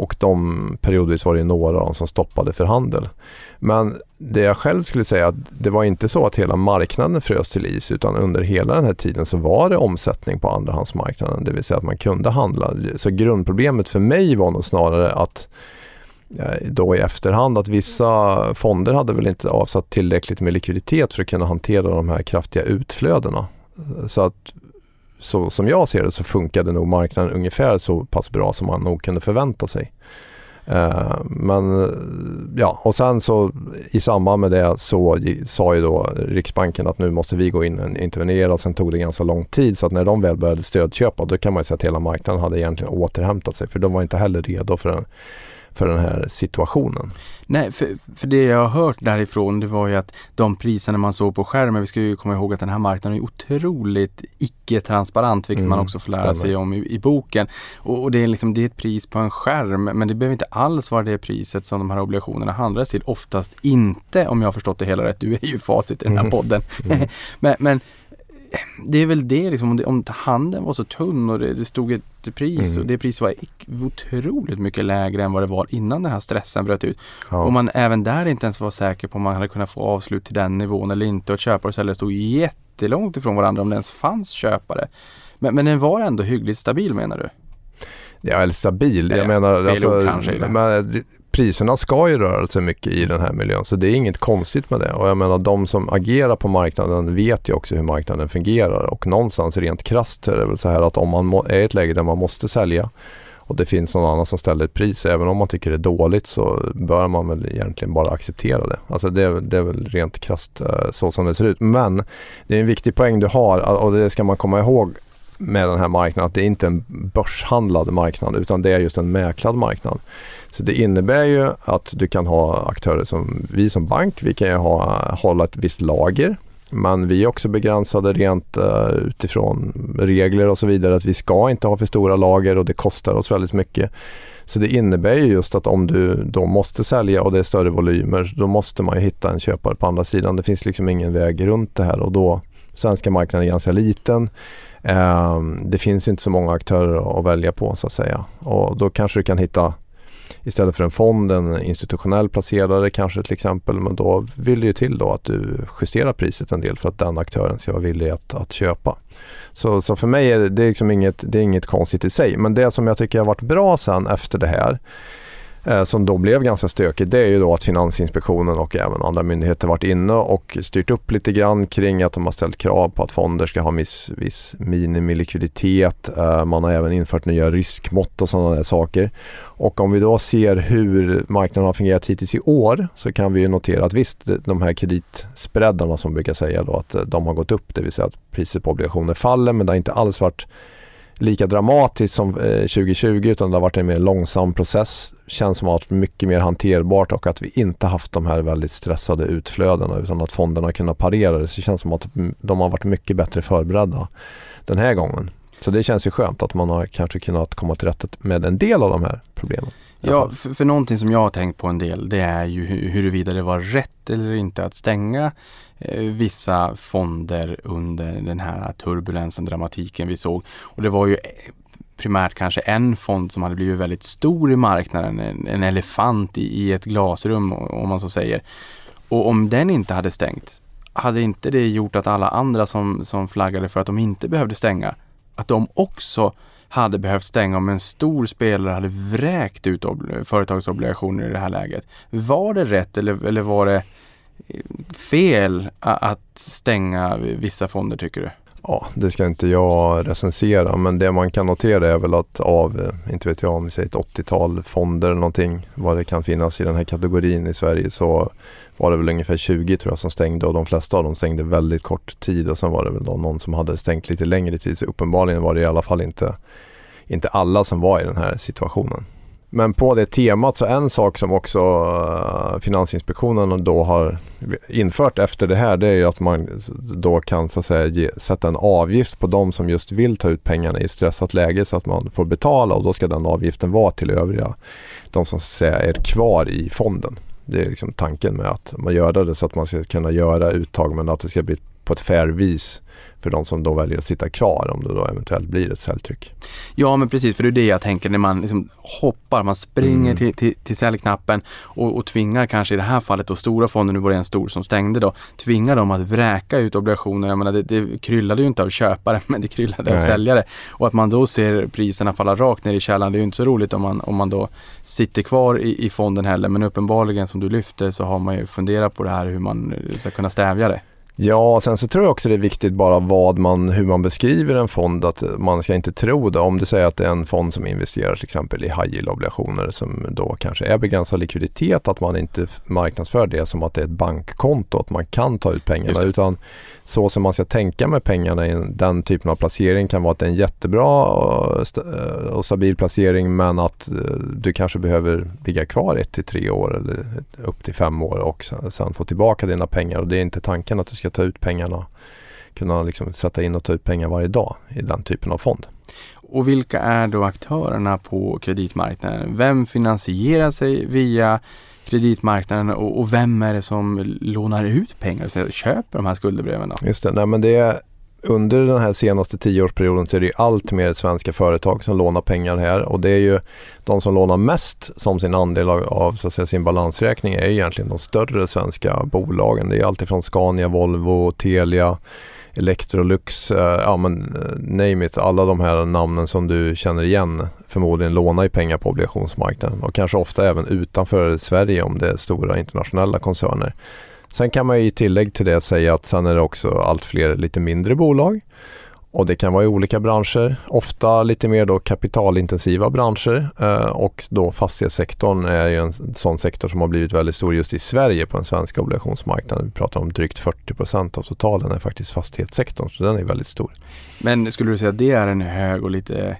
Och de periodvis var det några av dem som stoppade för handel. Men det jag själv skulle säga att det var inte så att hela marknaden frös till is, utan under hela den här tiden så var det omsättning på andrahandsmarknaden. Det vill säga att man kunde handla. Så grundproblemet för mig var nog snarare att då i efterhand att vissa fonder hade väl inte avsatt tillräckligt med likviditet för att kunna hantera de här kraftiga utflödena. Så att Så som jag ser det så funkade nog marknaden ungefär så pass bra som man nog kunde förvänta sig. Eh, men ja, och sen så i samband med det så sa ju då Riksbanken att nu måste vi gå in och intervenera, och sen tog det ganska lång tid, så att när de väl började stödköpa, då kan man ju säga att hela marknaden hade egentligen återhämtat sig, för de var inte heller redo för en för den här situationen. Nej, för, för det jag har hört därifrån, det var ju att de priserna man såg på skärmen, vi ska ju komma ihåg att den här marknaden är otroligt icke-transparent, vilket mm, man också får lära stämmer. sig om i, i boken. Och, och det är liksom, det är ett pris på en skärm, men det behöver inte alls vara det priset som de här obligationerna handlas till. Oftast inte, om jag har förstått det hela rätt. Du är ju facit i den här mm. podden. Mm. men, men det är väl det, liksom, om, det, om handeln var så tunn och det, det stod ett pris mm. och det priset var otroligt mycket lägre än vad det var innan den här stressen bröt ut. Ja. Och man även där inte ens var säker på om man hade kunnat få avslut till den nivån eller inte, och köpare och säljare stod jättelångt ifrån varandra om det ens fanns köpare. Men, men den var ändå hyggligt stabil, menar du? Ja, eller stabil. Jag ja, menar, alltså, kanske, men, priserna ska ju röra sig mycket i den här miljön, så det är inget konstigt med det. Och jag menar, de som agerar på marknaden vet ju också hur marknaden fungerar, och någonstans rent krasst är det väl så här att om man må- är i ett läge där man måste sälja och det finns någon annan som ställer ett pris, även om man tycker det är dåligt, så bör man väl egentligen bara acceptera det. Alltså det, det är väl rent krasst så som det ser ut. Men det är en viktig poäng du har, och det ska man komma ihåg med den här marknaden, att det är inte en börshandlad marknad, utan det är just en mäklad marknad. Så det innebär ju att du kan ha aktörer som vi som bank, vi kan ju ha, hålla ett visst lager, men vi är också begränsade rent uh, utifrån regler och så vidare, att vi ska inte ha för stora lager, och det kostar oss väldigt mycket. Så det innebär ju just att om du då måste sälja och det är större volymer, då måste man ju hitta en köpare på andra sidan. Det finns liksom ingen väg runt det här, och då svenska marknaden är ganska liten. Det finns inte så många aktörer att välja på, så att säga. Och då kanske du kan hitta, istället för en fond, en institutionell placerare kanske till exempel, men då vill det ju till då att du justerar priset en del för att den aktören ska vara villig att, att köpa. Så, så för mig är det, liksom inget, det är inget konstigt i sig. Men det som jag tycker har varit bra sen efter det här, som då blev ganska stökigt, det är ju då att Finansinspektionen och även andra myndigheter varit inne och styrt upp lite grann kring att de har ställt krav på att fonder ska ha viss, viss minimilikviditet. Man har även infört nya riskmått och sådana där saker. Och om vi då ser hur marknaden har fungerat hittills i år, så kan vi ju notera att visst, de här kreditspreadarna som brukar säga då, att de har gått upp, det vill säga att priset på obligationer faller, men det har inte alls varit lika dramatiskt som tjugo tjugo, utan det har varit en mer långsam process. Känns som att det har varit mycket mer hanterbart, och att vi inte haft de här väldigt stressade utflödena, utan att fonderna kunnat parera det. Så det känns som att de har varit mycket bättre förberedda den här gången. Så det känns ju skönt att man har kanske kunnat komma till rätt med en del av de här problemen. Ja, för, för någonting som jag har tänkt på en del, det är ju hur, huruvida det var rätt eller inte att stänga eh, vissa fonder under den här turbulensen, dramatiken vi såg. Och det var ju primärt kanske en fond som hade blivit väldigt stor i marknaden, en, en elefant i, i ett glasrum om man så säger. Och om den inte hade stängt, hade inte det gjort att alla andra som, som flaggade för att de inte behövde stänga, att de också hade behövt stänga om en stor spelare hade vräkt ut ob- företagsobligationer i det här läget? Var det rätt eller, eller var det fel att stänga vissa fonder tycker du? Ja, det ska inte jag recensera, men det man kan notera är väl att av, inte vet jag om vi säger ett åttiotal fonder eller någonting, vad det kan finnas i den här kategorin i Sverige, så var det väl ungefär tjugo tror jag som stängde, och de flesta av dem stängde väldigt kort tid, och sen var det väl någon som hade stängt lite längre tid, så uppenbarligen var det i alla fall inte, inte alla som var i den här situationen. Men på det temat så en sak som också Finansinspektionen då har infört efter det här, det är ju att man då kan så att säga ge, sätta en avgift på dem som just vill ta ut pengarna i stressat läge, så att man får betala, och då ska den avgiften vara till övriga, de som så att säga är kvar i fonden. Det är liksom tanken med att man gör det, så att man ska kunna göra uttag, men att det ska bli på ett fair vis för de som då väljer att sitta kvar, om det då eventuellt blir ett säljtryck. Ja, men precis, för det är det jag tänker när man liksom hoppar, man springer mm. till, till, till säljknappen och, och tvingar kanske i det här fallet då stora fonder, nu var det en stor som stängde då, tvingar dem att vräka ut obligationer. Jag menar, det, det kryllade ju inte av köpare, men det kryllade Nej. av säljare. Och att man då ser priserna falla rakt ner i källan, det är ju inte så roligt om man, om man då sitter kvar i, i fonden heller, men uppenbarligen som du lyfter så har man ju funderat på det här, hur man ska kunna stävja det. Ja, sen så tror jag också det är viktigt bara vad man, hur man beskriver en fond, att man ska inte tro det. Om du säger att det är en fond som investerar till exempel i high yield-obligationer som då kanske är begränsad likviditet, att man inte marknadsför det som att det är ett bankkonto, att man kan ta ut pengarna, utan så som man ska tänka med pengarna i den typen av placering kan vara att det är en jättebra och stabil placering, men att du kanske behöver ligga kvar ett till tre år eller upp till fem år och sen få tillbaka dina pengar, och det är inte tanken att du ska ta ut pengarna, kunna liksom sätta in och ta ut pengar varje dag i den typen av fond. Och vilka är då aktörerna på kreditmarknaden? Vem finansierar sig via kreditmarknaden, och, och vem är det som lånar ut pengar och köper de här skuldebreven då? Just det, nej men det är under den här senaste tioårsperioden så är det ju allt mer svenska företag som lånar pengar här, och det är ju de som lånar mest som sin andel av, av så att säga, sin balansräkning är egentligen de större svenska bolagen. Det är allt ifrån Scania, Volvo, Telia, Electrolux, eh, ja men name it, alla de här namnen som du känner igen förmodligen lånar i pengar på obligationsmarknaden, och kanske ofta även utanför Sverige om det är stora internationella koncerner. Sen kan man ju i tillägg till det säga att sen är det också allt fler lite mindre bolag, och det kan vara i olika branscher, ofta lite mer då kapitalintensiva branscher, och då fastighetssektorn är ju en sån sektor som har blivit väldigt stor just i Sverige på den svenska obligationsmarknaden. Vi pratar om drygt fyrtio procent av totalen är faktiskt fastighetssektorn, så den är väldigt stor. Men skulle du säga att det är en hög och lite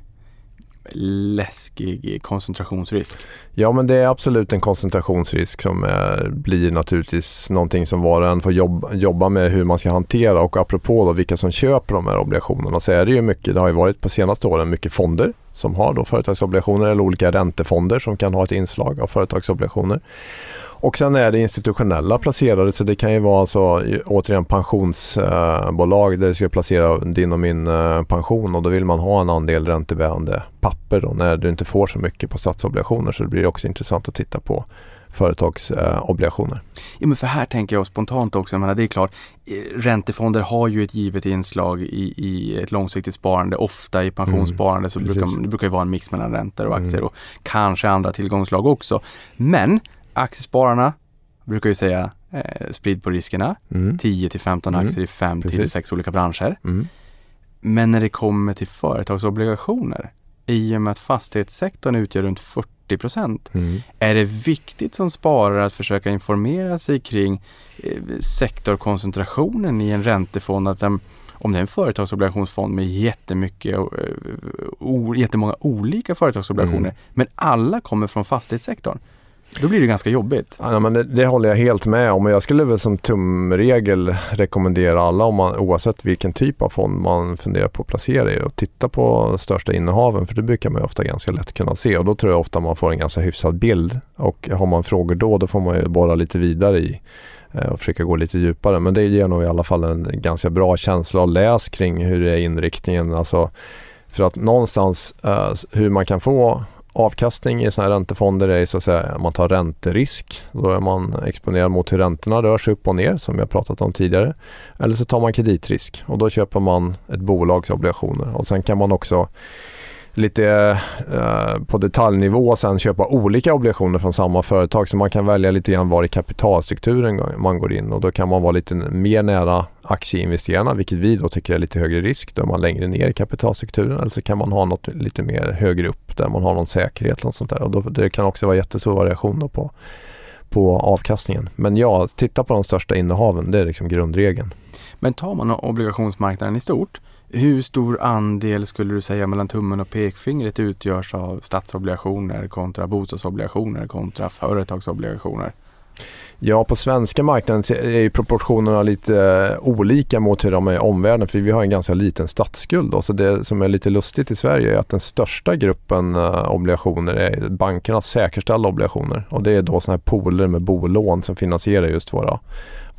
läskig koncentrationsrisk? Ja, men det är absolut en koncentrationsrisk som är, blir naturligtvis någonting som var och en får jobba, jobba med hur man ska hantera. Och apropå då, vilka som köper de här obligationerna, så är det ju mycket, det har ju varit på senaste åren mycket fonder som har då företagsobligationer eller olika räntefonder som kan ha ett inslag av företagsobligationer. Och sen är det institutionella placerare, så det kan ju vara alltså, återigen pensionsbolag där du ska placera din och min pension, och då vill man ha en andel räntebärande papper då, när du inte får så mycket på statsobligationer, så det blir också intressant att titta på företagsobligationer. Ja, men för här tänker jag spontant också, jag menar, det är klart, räntefonder har ju ett givet inslag i, i ett långsiktigt sparande, ofta i pensionssparande, mm, så brukar, det brukar ju vara en mix mellan räntor och aktier, mm, och kanske andra tillgångslag också, men aktiespararna brukar ju säga eh, sprid på riskerna, mm, tio till femton mm. aktier i fem till sex olika branscher. Mm. Men när det kommer till företagsobligationer, i och med att fastighetssektorn utgör runt fyrtio procent, mm, är det viktigt som sparare att försöka informera sig kring eh, sektorkoncentrationen i en räntefond, att den, om det är en företagsobligationsfond med jättemycket, o, jättemånga olika företagsobligationer, mm, men alla kommer från fastighetssektorn. Då blir det ganska jobbigt. Ja, men det, det håller jag helt med om. Jag skulle väl som tumregel rekommendera alla, om man, oavsett vilken typ av fond man funderar på att placera i, och titta på största innehaven, för det brukar man ju ofta ganska lätt kunna se, och då tror jag ofta man får en ganska hyfsad bild, och har man frågor då, då får man ju borra lite vidare i och försöka gå lite djupare, men det ger nog i alla fall en ganska bra känsla att läsa kring hur det är inriktningen, alltså, för att någonstans eh, hur man kan få avkastning i sådana här räntefonder är så att säga, man tar ränterisk, då är man exponerad mot hur räntorna rör sig upp och ner, som jag pratat om tidigare, eller så tar man kreditrisk, och då köper man ett bolags obligationer, och sen kan man också lite eh, på detaljnivå sen köpa olika obligationer från samma företag, så man kan välja lite grann var i kapitalstrukturen man går in, och då kan man vara lite mer nära aktieinvesterarna, vilket vi då tycker är lite högre risk, då är man längre ner i kapitalstrukturen, eller så kan man ha något lite mer högre upp där man har någon säkerhet och sånt där, och då, det kan också vara jättestor variation då på, på avkastningen, men ja, titta på de största innehaven, det är liksom grundregeln. Men tar man obligationsmarknaden i stort, hur stor andel skulle du säga mellan tummen och pekfingret utgörs av statsobligationer kontra bostadsobligationer kontra företagsobligationer? Ja, på svenska marknaden är ju proportionerna lite olika mot hur de är i omvärlden, för vi har en ganska liten statsskuld då. Så det som är lite lustigt i Sverige är att den största gruppen obligationer är bankernas säkerställda obligationer, och det är då såna här pooler med bolån som finansierar just våra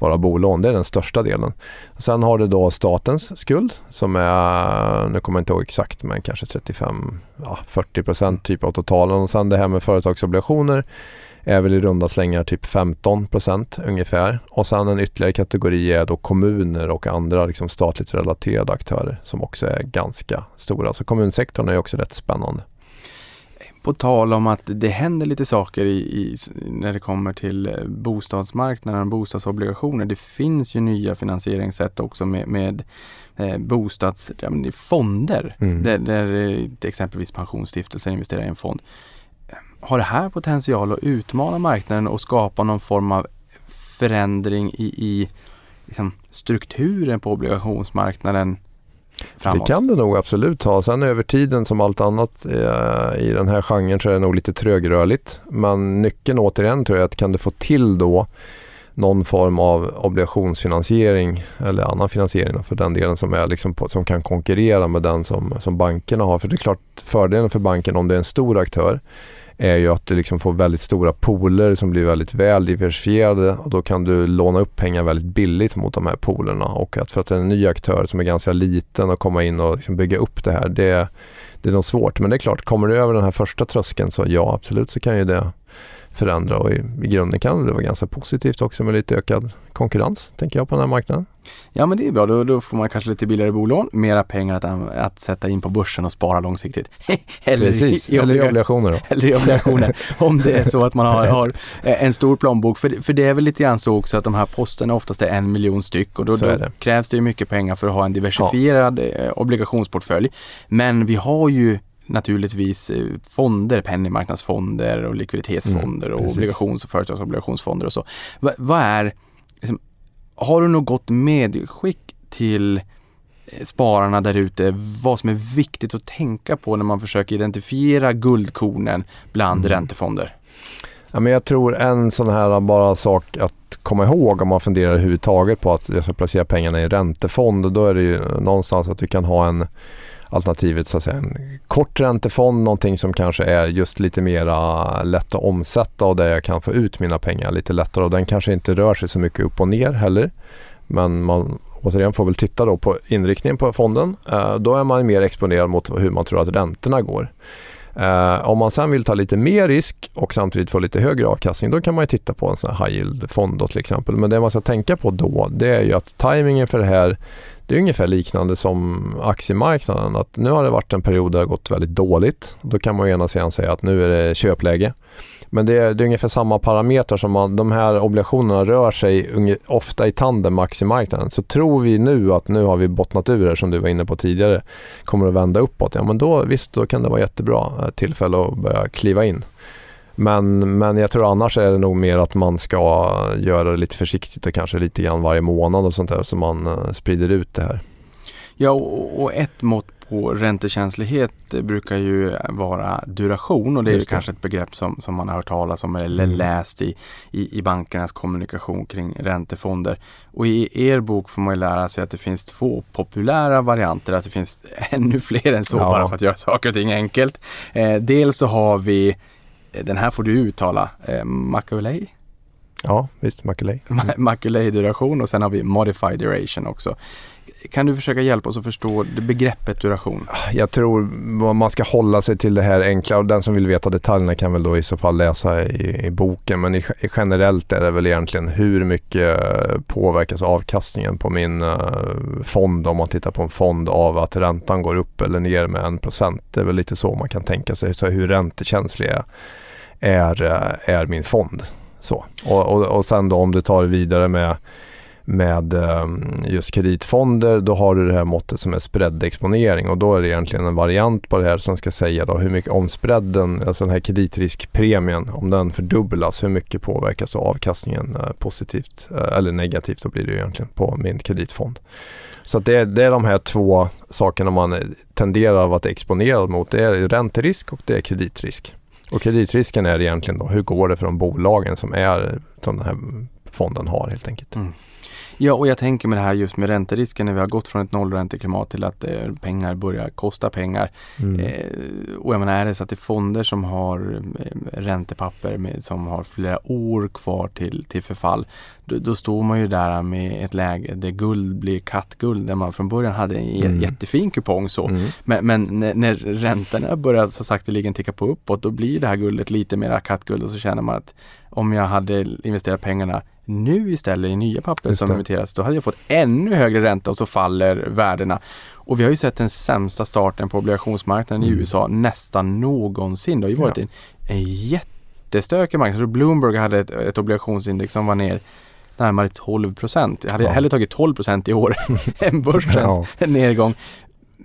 våra bolån, det är den största delen. Sen har du då statens skuld som är, nu kommer jag inte ihåg exakt, men kanske trettiofem till fyrtio procent typ av totalen, och sen det här med företagsobligationer är väl i runda slängar typ femton procent ungefär, och sen en ytterligare kategori är då kommuner och andra liksom statligt relaterade aktörer som också är ganska stora, så kommunsektorn är också rätt spännande. På tal om att det händer lite saker i, i, när det kommer till bostadsmarknaden, bostadsobligationer. Det finns ju nya finansieringssätt också med, med eh, bostads, ja, men fonder. Mm. Där, där exempelvis pensionsstiftelser investerar i en fond. Har det här potential att utmana marknaden och skapa någon form av förändring i, i liksom strukturen på obligationsmarknaden? Framåt. Det kan det nog absolut ha. Sen över tiden, som allt annat eh, i den här genren, så är det nog lite trögrörligt. Men nyckeln återigen tror jag att kan du få till då någon form av obligationsfinansiering eller annan finansiering för den delen som, är liksom på, som kan konkurrera med den som, som bankerna har. För det är klart, fördelen för banken om det är en stor aktör är ju att du liksom får väldigt stora pooler som blir väldigt väl diversifierade, och då kan du låna upp pengar väldigt billigt mot de här poolerna, och att för att en ny aktör som är ganska liten och komma in och liksom bygga upp det här, det, det är nog svårt, men det är klart, kommer du över den här första tröskeln så ja, absolut, så kan ju det förändra, och i, i grunden kan det vara ganska positivt också med lite ökad konkurrens, tänker jag, på den här marknaden. Ja, men det är bra, då, då får man kanske lite billigare bolån, mera pengar att, att sätta in på börsen och spara långsiktigt. eller, Precis, i, i, eller i obligationer då. Eller i obligationer, om det är så att man har, har en stor plånbok, för, för det är väl lite grann så också att de här posterna oftast är en miljon styck, och då, då krävs det ju mycket pengar för att ha en diversifierad ja. obligationsportfölj, men vi har ju naturligtvis fonder, penningmarknadsfonder och likviditetsfonder mm, och obligations- och företagsobligationsfonder och så. Vad va är, liksom, har du något gott medskick till spararna där ute, vad som är viktigt att tänka på när man försöker identifiera guldkornen bland mm. räntefonder? Ja, men jag tror en sån här bara sak att komma ihåg om man funderar överhuvudtaget på att jag ska placera pengarna i räntefond, och då är det ju någonstans att du kan ha en alternativet så att säga en kort räntefond, någonting som kanske är just lite mera lätt att omsätta och där jag kan få ut mina pengar lite lättare, och den kanske inte rör sig så mycket upp och ner heller, men man återigen får väl titta då på inriktningen på fonden, då är man mer exponerad mot hur man tror att räntorna går. Om man sen vill ta lite mer risk och samtidigt få lite högre avkastning, då kan man ju titta på en sån här high yield fond då till exempel, men det man ska tänka på då, det är ju att tajmingen för det här, det är ungefär liknande som aktiemarknaden, att nu har det varit en period där det har gått väldigt dåligt, då kan man ju ena sidan säga att nu är det köpläge, men det är, det är ungefär samma parametrar som man, de här obligationerna rör sig unge, ofta i tandem med aktiemarknaden, så tror vi nu att nu har vi bottnat ur det som du var inne på tidigare, kommer att vända uppåt, ja men då visst, då kan det vara jättebra tillfälle att börja kliva in. Men, men jag tror annars är det nog mer att man ska göra det lite försiktigt och kanske lite grann varje månad och sånt där, så man sprider ut det här. Ja, och ett mått Och räntekänslighet brukar ju vara duration, och det är ju det. kanske ett begrepp som, som man har hört talas om eller mm. läst i, i, i bankernas kommunikation kring räntefonder. Och i er bok får man ju lära sig att det finns två populära varianter, att det finns ännu fler än så ja. bara för att göra saker och ting enkelt. Eh, dels så har vi, den här får du uttala, eh, Macaulay. Ja, visst, Macaulay. Mm. Macaulay-duration, och sen har vi modified duration också. Kan du försöka hjälpa oss att förstå det begreppet duration? Jag tror man ska hålla sig till det här enkla, och den som vill veta detaljerna kan väl då i så fall läsa i, i boken. Men i, i generellt är det väl egentligen hur mycket påverkas avkastningen på min uh, fond, om man tittar på en fond, av att räntan går upp eller ner med en procent. Det är väl lite så man kan tänka sig, så hur räntekänslig är, är min fond. Så. Och, och, och sen då om du tar det vidare med med just kreditfonder, då har du det här måttet som är spreadexponering, och då är det egentligen en variant på det här som ska säga då hur mycket, om spreaden, alltså den här kreditriskpremien, om den fördubblas, hur mycket påverkas av avkastningen positivt eller negativt, då blir det egentligen på min kreditfond. Så att det, är, det är de här två sakerna man tenderar att vara exponerad mot, det är ränterisk och det är kreditrisk. Och kreditrisken är egentligen då hur går det för de bolagen som, är, som den här fonden har helt enkelt. Mm. Ja, och jag tänker med det här just med ränterisken, när vi har gått från ett nollränteklimat till att eh, pengar börjar kosta pengar. Mm. Eh, och jag menar, är det så att det är fonder som har eh, räntepapper med, som har flera år kvar till, till förfall, då, då står man ju där med ett läge där guld blir kattguld, där man från början hade en mm. jättefin kupong så. Mm. Men, men när, när räntorna börjar så sakteligen ticka på uppåt, då blir det här guldet lite mer kattguld, och så känner man att om jag hade investerat pengarna nu istället i nya papper som emitteras, då hade jag fått ännu högre ränta, och så faller värdena. Och vi har ju sett den sämsta starten på obligationsmarknaden mm. i U S A nästan någonsin. Det har ju varit ja. en, en jättestökig marknad. Så Bloomberg hade ett, ett obligationsindex som var ner närmare tolv procent. Jag hade ja. hellre tagit tolv procent i år än börsens ja. nedgång.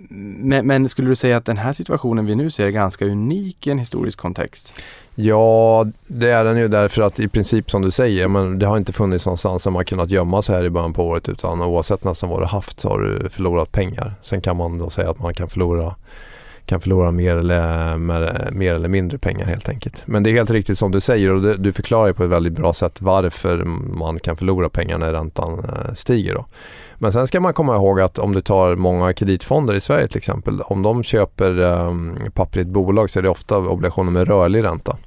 Men, men skulle du säga att den här situationen vi nu ser är ganska unik i en historisk kontext? Ja, det är den ju, därför att i princip som du säger, men det har inte funnits någonstans som man kunnat gömma sig här i början på året, utan oavsett nästan vad du haft så har du förlorat pengar. Sen kan man då säga att man kan förlora, kan förlora mer, eller, mer, mer eller mindre pengar helt enkelt. Men det är helt riktigt som du säger, och det, du förklarar på ett väldigt bra sätt varför man kan förlora pengar när räntan stiger då. Men sen ska man komma ihåg att om du tar många kreditfonder i Sverige till exempel, om de köper um, papper i ett bolag, så är det ofta obligationer med rörlig ränta.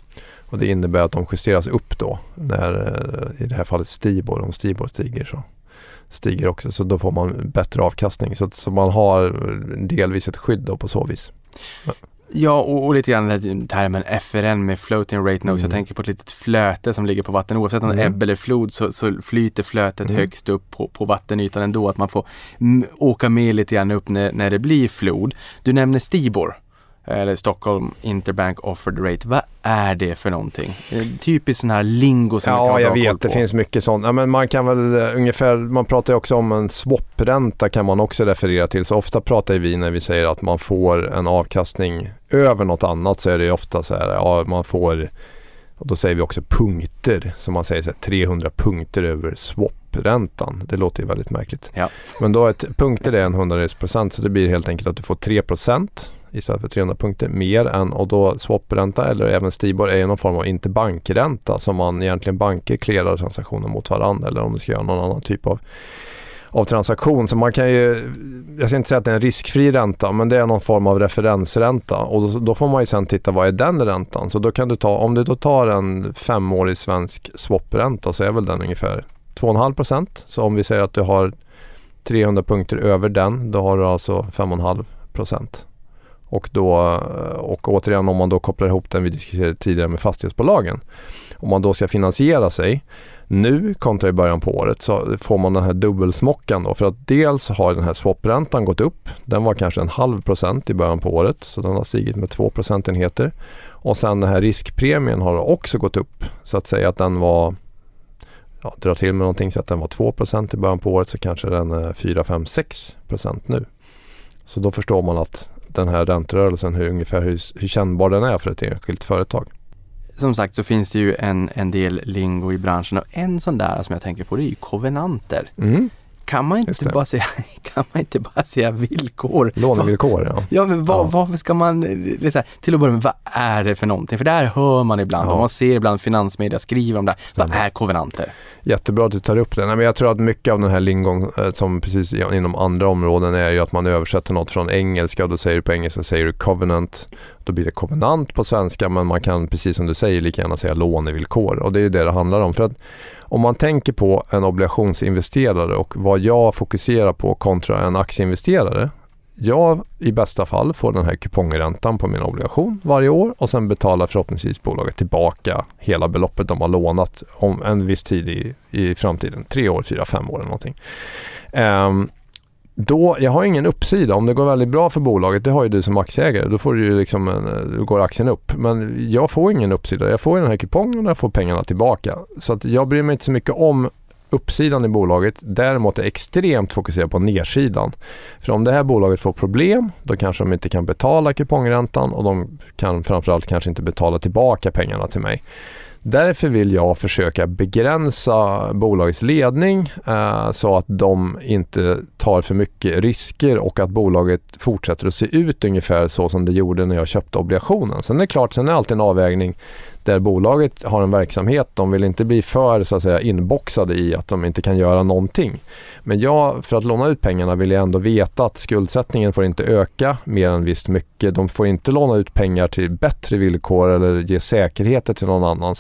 Och det innebär att de justeras upp då, när i det här fallet Stibor, om Stibor stiger så stiger också, så då får man bättre avkastning. Så, så man har delvis ett skydd då på så vis. Ja. Ja, och, och lite grann den termen F R N med floating rate notes. Mm. Jag tänker på ett litet flöte som ligger på vatten. Oavsett om det är ebb eller flod, så, så flyter flötet mm. högst upp på, på vattenytan ändå. Att man får m- åka med lite grann upp när, när det blir flod. Du nämner Stibor, eller Stockholm Interbank Offered Rate. Vad är det för någonting? Typiskt sån här lingo som ja, man kan jag vet, det finns mycket sånt. Ja, men man kan väl ungefär, man pratar ju också om en swapränta, kan man också referera till. Så ofta pratar vi, när vi säger att man får en avkastning över något annat, så är det ju ofta så här, ja, man får, och då säger vi också punkter, som man säger så här, trehundra punkter över swapräntan. Det låter ju väldigt märkligt. Ja. Men då är ett, punkter är en hundradels procent, så det blir helt enkelt att du får tre procent istället för trehundra punkter mer än, och då swapränta eller även Stibor är någon form av inte bankränta som man egentligen, banker clearar transaktioner mot varandra, eller om du ska göra någon annan typ av av transaktion. Så man kan ju, jag ska inte säga att det är en riskfri ränta, men det är någon form av referensränta, och då, då får man ju sen titta vad är den räntan. Så då kan du ta, om du då tar en femårig svensk swapränta, så är väl den ungefär två komma fem procent. Så om vi säger att du har trehundra punkter över den, då har du alltså fem komma fem procent. Och, då, och återigen, om man då kopplar ihop den vi diskuterade tidigare med fastighetsbolagen, om man då ska finansiera sig nu kontra i början på året, så får man den här dubbelsmockan då, för att dels har den här swapräntan gått upp, den var kanske en halv procent i början på året, så den har stigit med två procentenheter, och sen den här riskpremien har också gått upp, så att säga att den var, ja, dra till med någonting, så att den var två procent i början på året, så kanske den är fyra, fem, sex procent nu. Så då förstår man att den här ränterörelsen, hur ungefär hur, hur kännbar den är för ett enskilt företag. Som sagt så finns det ju en, en del lingo i branschen, och en sån där som jag tänker på, det är ju kovenanter. Mm. Kan man inte bara säga, kan man inte bara säga villkor? Lånevillkor, ja. Ja, men var, ja. Varför ska man... Det så här, till att börja med, vad är det för någonting? För det här hör man ibland. Ja. Man ser ibland finansmedia skriver om det. Stämmer. Vad är kovenanter? Jättebra att du tar upp det. Nej, men jag tror att mycket av den här lingon som precis inom andra områden är ju att man översätter något från engelska och då säger du på engelska säger du covenant. Då blir det kovenant på svenska, men man kan precis som du säger lika gärna säga lånevillkor. Och det är ju det det handlar om. För att om man tänker på en obligationsinvesterare och vad jag fokuserar på kontra en aktieinvesterare. Jag i bästa fall får den här kupongräntan på min obligation varje år och sen betalar förhoppningsvis bolaget tillbaka hela beloppet de har lånat om en viss tid i, i framtiden. Tre år, fyra, fem år eller någonting. Um, Då, jag har ingen uppsida. Om det går väldigt bra för bolaget, det har ju du som aktieägare. Då får du ju liksom en, går aktien upp. Men jag får ingen uppsida. Jag får den här kupongen och jag får pengarna tillbaka. Så att jag bryr mig inte så mycket om uppsidan i bolaget. Däremot är jag extremt fokuserad på nedsidan. För om det här bolaget får problem, då kanske de inte kan betala kupongräntan och de kan framförallt kanske inte betala tillbaka pengarna till mig. Därför vill jag försöka begränsa bolagets ledning eh, så att de inte tar för mycket risker och att bolaget fortsätter att se ut ungefär så som det gjorde när jag köpte obligationen. Sen är det klart, sen är det alltid en avvägning där bolaget har en verksamhet. De vill inte bli för så att säga, inboxade i att de inte kan göra någonting. Men jag, för att låna ut pengarna vill jag ändå veta att skuldsättningen får inte öka mer än visst mycket. De får inte låna ut pengar till bättre villkor eller ge säkerheter till någon annan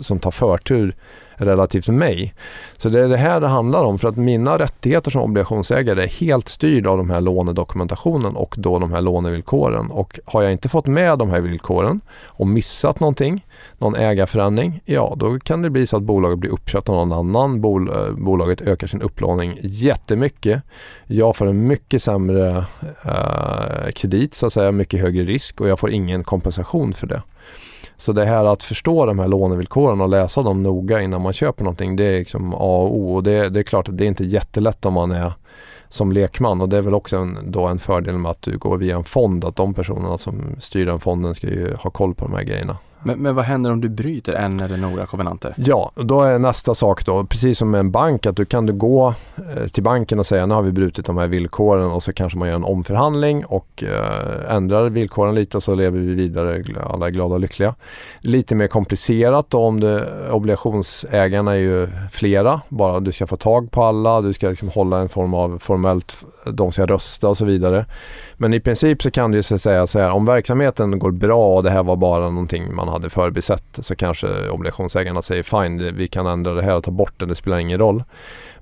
som tar förtur relativt mig. Så det är det här det handlar om, för att mina rättigheter som obligationsägare är helt styrda av de här lånedokumentationen och då de här lånevillkoren. Och har jag inte fått med de här villkoren och missat någonting, någon ägarförändring, ja då kan det bli så att bolaget blir uppköpt av någon annan. Bol- bolaget ökar sin upplåning jättemycket. Jag får en mycket sämre eh, kredit så att säga, mycket högre risk och jag får ingen kompensation för det. Så det här att förstå de här lånevillkoren och läsa dem noga innan man köper någonting, det är liksom A och O. Och det, det är klart att det är inte jättelätt om man är som lekman. Och det är väl också en, då en fördel med att du går via en fond, att de personerna som styr den fonden ska ju ha koll på de här grejerna. Men, men vad händer om du bryter en eller några kovenanter? Ja, då är nästa sak då, precis som med en bank, att du kan du gå till banken och säga nu har vi brutit de här villkoren och så kanske man gör en omförhandling och eh, ändrar villkoren lite och så lever vi vidare, alla är glada och lyckliga. Lite mer komplicerat då om du, obligationsägarna är ju flera, bara du ska få tag på alla, du ska liksom hålla en form av formellt, de ska rösta och så vidare. Men i princip så kan du ju säga så här, om verksamheten går bra och det här var bara någonting man hade förbisett, så kanske obligationsägarna säger fine, vi kan ändra det här och ta bort det, det spelar ingen roll.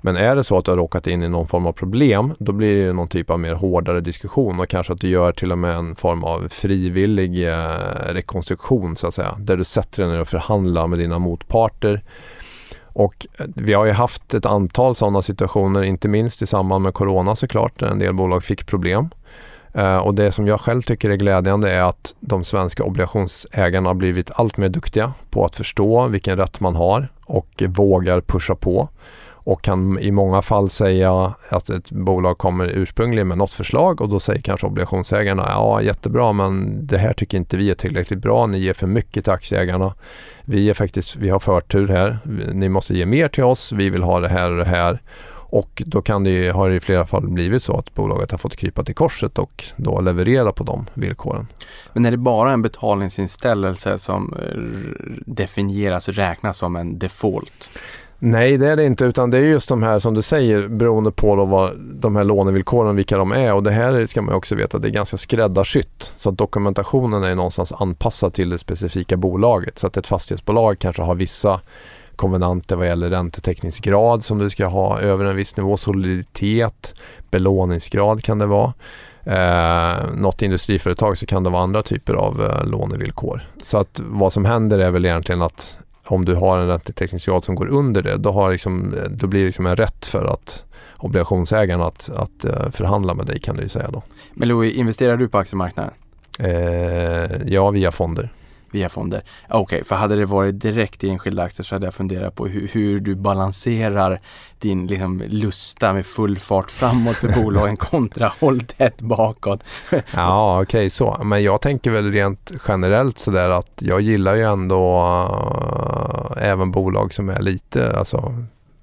Men är det så att du har råkat in i någon form av problem, då blir det ju någon typ av mer hårdare diskussion och kanske att du gör till och med en form av frivillig eh, rekonstruktion så att säga, där du sätter dig ner och förhandlar med dina motparter. Och vi har ju haft ett antal sådana situationer, inte minst i samband med corona såklart, där en del bolag fick problem. Uh, och det som jag själv tycker är glädjande är att de svenska obligationsägarna har blivit allt mer duktiga på att förstå vilken rätt man har och vågar pusha på. Och kan i många fall säga att ett bolag kommer ursprungligen med något förslag och då säger kanske obligationsägarna ja jättebra, men det här tycker inte vi är tillräckligt bra, ni ger för mycket till aktieägarna, vi, är faktiskt, vi har förtur här, ni måste ge mer till oss, vi vill ha det här och det här. Och då kan det ju, har det i flera fall blivit så att bolaget har fått krypa till korset och då leverera på de villkoren. Men är det bara en betalningsinställelse som definieras och räknas som en default? Nej, det är det inte, utan det är just de här som du säger, beroende på då vad de här lånevillkoren, vilka de är. Och det här ska man också veta, det är ganska skräddarsytt. Så att dokumentationen är någonstans anpassad till det specifika bolaget. Så att ett fastighetsbolag kanske har vissa konvenanter vad gäller räntetäckningsgrad som du ska ha över en viss nivå, soliditet, belåningsgrad kan det vara. Eh, något industriföretag så kan det vara andra typer av eh, lånevillkor. Så att vad som händer är väl egentligen att om du har en räntetäckningsgrad som går under det, då, har liksom, då blir det liksom en rätt för att obligationsägarna att, att eh, förhandla med dig kan du ju säga då. Men Louis, investerar du på aktiemarknaden? Eh, ja, via fonder. Via fonder. Okej, okay, för hade det varit direkt i enskilda aktier så hade jag funderat på hur, hur du balanserar din liksom, lusta med full fart framåt för bolagen kontra håll tätt bakåt. Ja, okej okay, så. Men jag tänker väl rent generellt sådär att jag gillar ju ändå äh, även bolag som är lite, alltså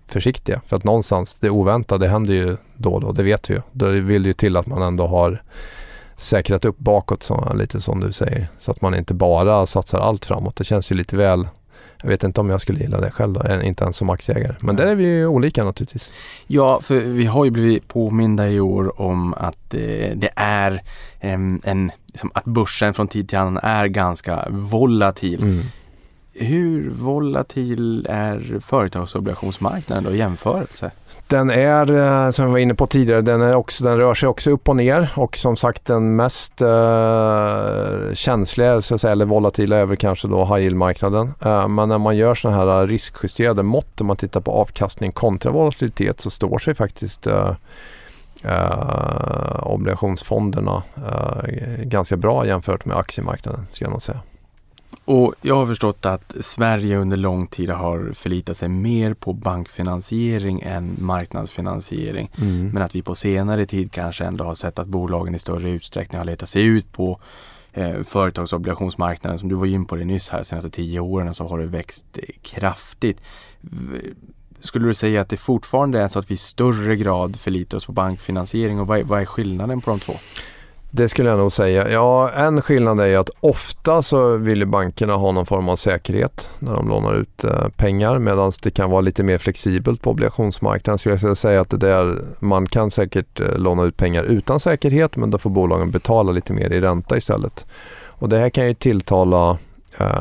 försiktiga. För att någonstans, det oväntade händer ju då och då, det vet vi ju. Då vill ju till att man ändå har säkrat upp bakåt, så, lite som du säger. Så att man inte bara satsar allt framåt. Det känns ju lite väl... Jag vet inte om jag skulle gilla det själv då, inte ens som aktieägare. Men där är vi ju olika naturligtvis. Ja, för vi har ju blivit påminda i år om att eh, det är eh, en, liksom, att börsen från tid till annan är ganska volatil. Mm. Hur volatil är företagsobligationsmarknaden då i jämförelse? Den är, som vi var inne på tidigare, den, är också, den rör sig också upp och ner, och som sagt den mest eh, känsliga, så att säga, eller volatila över kanske då high yield-marknaden. Eh, men när man gör såna här riskjusterade mått, om man tittar på avkastning kontra volatilitet, så står sig faktiskt eh, eh, obligationsfonderna eh, ganska bra jämfört med aktiemarknaden, ska jag nog säga. Och jag har förstått att Sverige under lång tid har förlitat sig mer på bankfinansiering än marknadsfinansiering. Mm. Men att vi på senare tid kanske ändå har sett att bolagen i större utsträckning har letat sig ut på eh, företagsobligationsmarknaden. Som du var in på det nyss här, senaste tio åren så har det växt kraftigt. Skulle du säga att det fortfarande är så att vi i större grad förlitar oss på bankfinansiering, och vad är, vad är skillnaden på de två? Det skulle jag nog säga. Ja, en skillnad är att ofta så vill bankerna ha någon form av säkerhet när de lånar ut pengar, medan det kan vara lite mer flexibelt på obligationsmarknaden. Så jag skulle säga att det där, man kan säkert låna ut pengar utan säkerhet, men då får bolagen betala lite mer i ränta istället. Och det här kan ju tilltala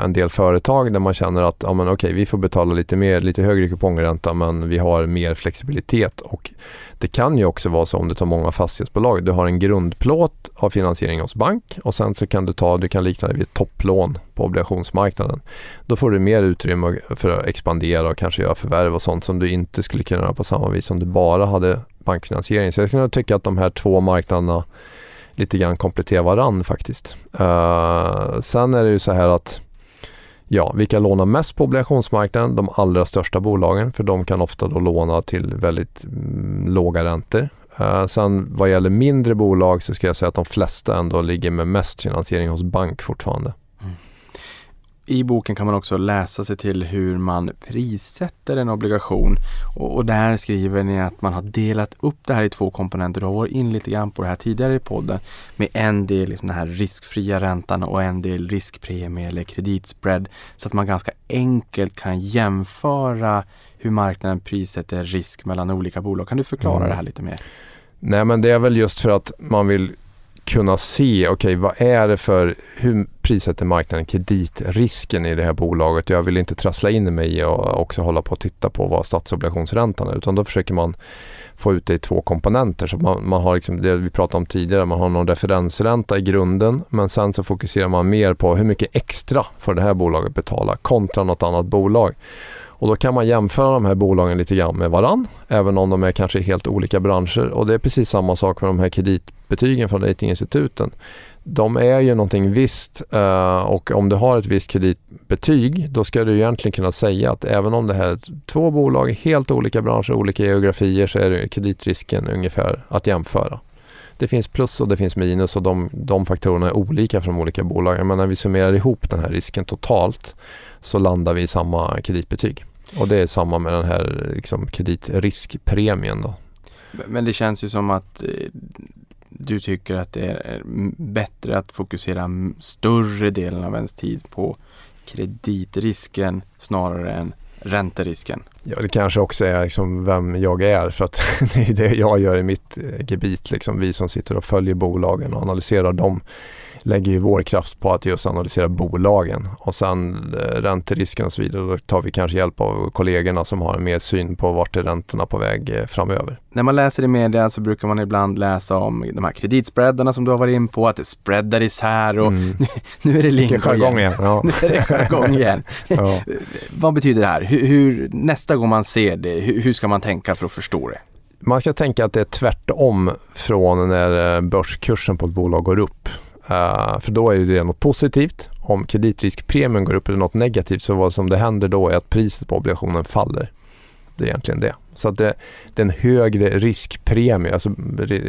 en del företag där man känner att ja, men okej, vi får betala lite mer, lite högre kupongränta, men vi har mer flexibilitet. Och det kan ju också vara så, om du tar många fastighetsbolag, du har en grundplåt av finansiering hos bank, och sen så kan du ta, du kan likna det vid ett topplån på obligationsmarknaden. Då får du mer utrymme för att expandera och kanske göra förvärv och sånt som du inte skulle kunna göra på samma vis om du bara hade bankfinansiering. Så jag skulle tycka att de här två marknaderna lite grann kompletterar varann faktiskt. Uh, sen är det ju så här att ja, vilka lånar mest på obligationsmarknaden? De allra största bolagen, för de kan ofta då låna till väldigt mm, låga räntor. Uh, sen vad gäller mindre bolag så ska jag säga att de flesta ändå ligger med mest finansiering hos bank fortfarande. Mm. I boken kan man också läsa sig till hur man prissätter en obligation, och, och där skriver ni att man har delat upp det här i två komponenter. Du har varit in lite grann på det här tidigare i podden, med en del liksom den här riskfria räntan och en del riskpremie eller kreditspread, så att man ganska enkelt kan jämföra hur marknaden prissätter risk mellan olika bolag. Kan du förklara mm. det här lite mer? Nej, men det är väl just för att man vill kunna se, okej, okay, vad är det för, hur prissätter marknaden kreditrisken i det här bolaget? Jag vill inte trassla in mig och också hålla på och titta på vad statsobligationsräntan är, utan då försöker man få ut det i två komponenter. Så man, man har liksom det vi pratade om tidigare, man har någon referensränta i grunden, men sen så fokuserar man mer på hur mycket extra för det här bolaget betala kontra något annat bolag. Och då kan man jämföra de här bolagen lite grann med varann, även om de är kanske helt olika branscher. Och det är precis samma sak med de här kreditbetygen från ratinginstituten. De är ju någonting visst, och om du har ett visst kreditbetyg, då ska du egentligen kunna säga att även om det här är två bolag, helt olika branscher, olika geografier, så är kreditrisken ungefär att jämföra. Det finns plus och det finns minus, och de, de faktorerna är olika från olika bolag. Men när vi summerar ihop den här risken totalt så landar vi i samma kreditbetyg. Och det är samma med den här liksom kreditriskpremien då. Men det känns ju som att du tycker att det är bättre att fokusera större delen av ens tid på kreditrisken snarare än ränterisken. Ja, det kanske också är liksom vem jag är, för att det är det jag gör i mitt gebit. Liksom vi som sitter och följer bolagen och analyserar dem lägger ju vår kraft på att just analysera bolagen, och sen ränterisken och så vidare. Då tar vi kanske hjälp av kollegorna som har mer syn på vart är räntorna på väg framöver. När man läser i media så brukar man ibland läsa om de här kreditspreadarna som du har varit in på, att det spreadar isär och mm. nu, nu är det linko igen. igen. Ja. Nu är det jargong igen. Ja. Vad betyder det här? Hur, hur, nästa gång man ser det, hur, hur ska man tänka för att förstå det? Man ska tänka att det är tvärtom från när börskursen på ett bolag går upp. Uh, för då är det något positivt. Om kreditriskpremien går upp eller något negativt, så vad som det händer då är att priset på obligationen faller. Det är egentligen det. Så att det, det är en högre riskpremie. Alltså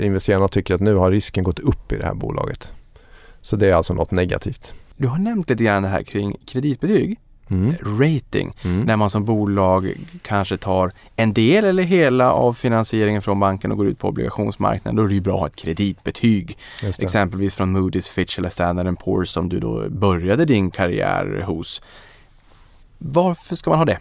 investerarna tycker att nu har risken gått upp i det här bolaget. Så det är alltså något negativt. Du har nämnt lite grann det här kring kreditbetyg. mm. rating. Mm. När man som bolag kanske tar en del eller hela av finansieringen från banken och går ut på obligationsmarknaden, då är det ju bra att ha ett kreditbetyg. Exempelvis från Moody's, Fitch eller Standard and Poor's som du då började din karriär hos. Varför ska man ha det?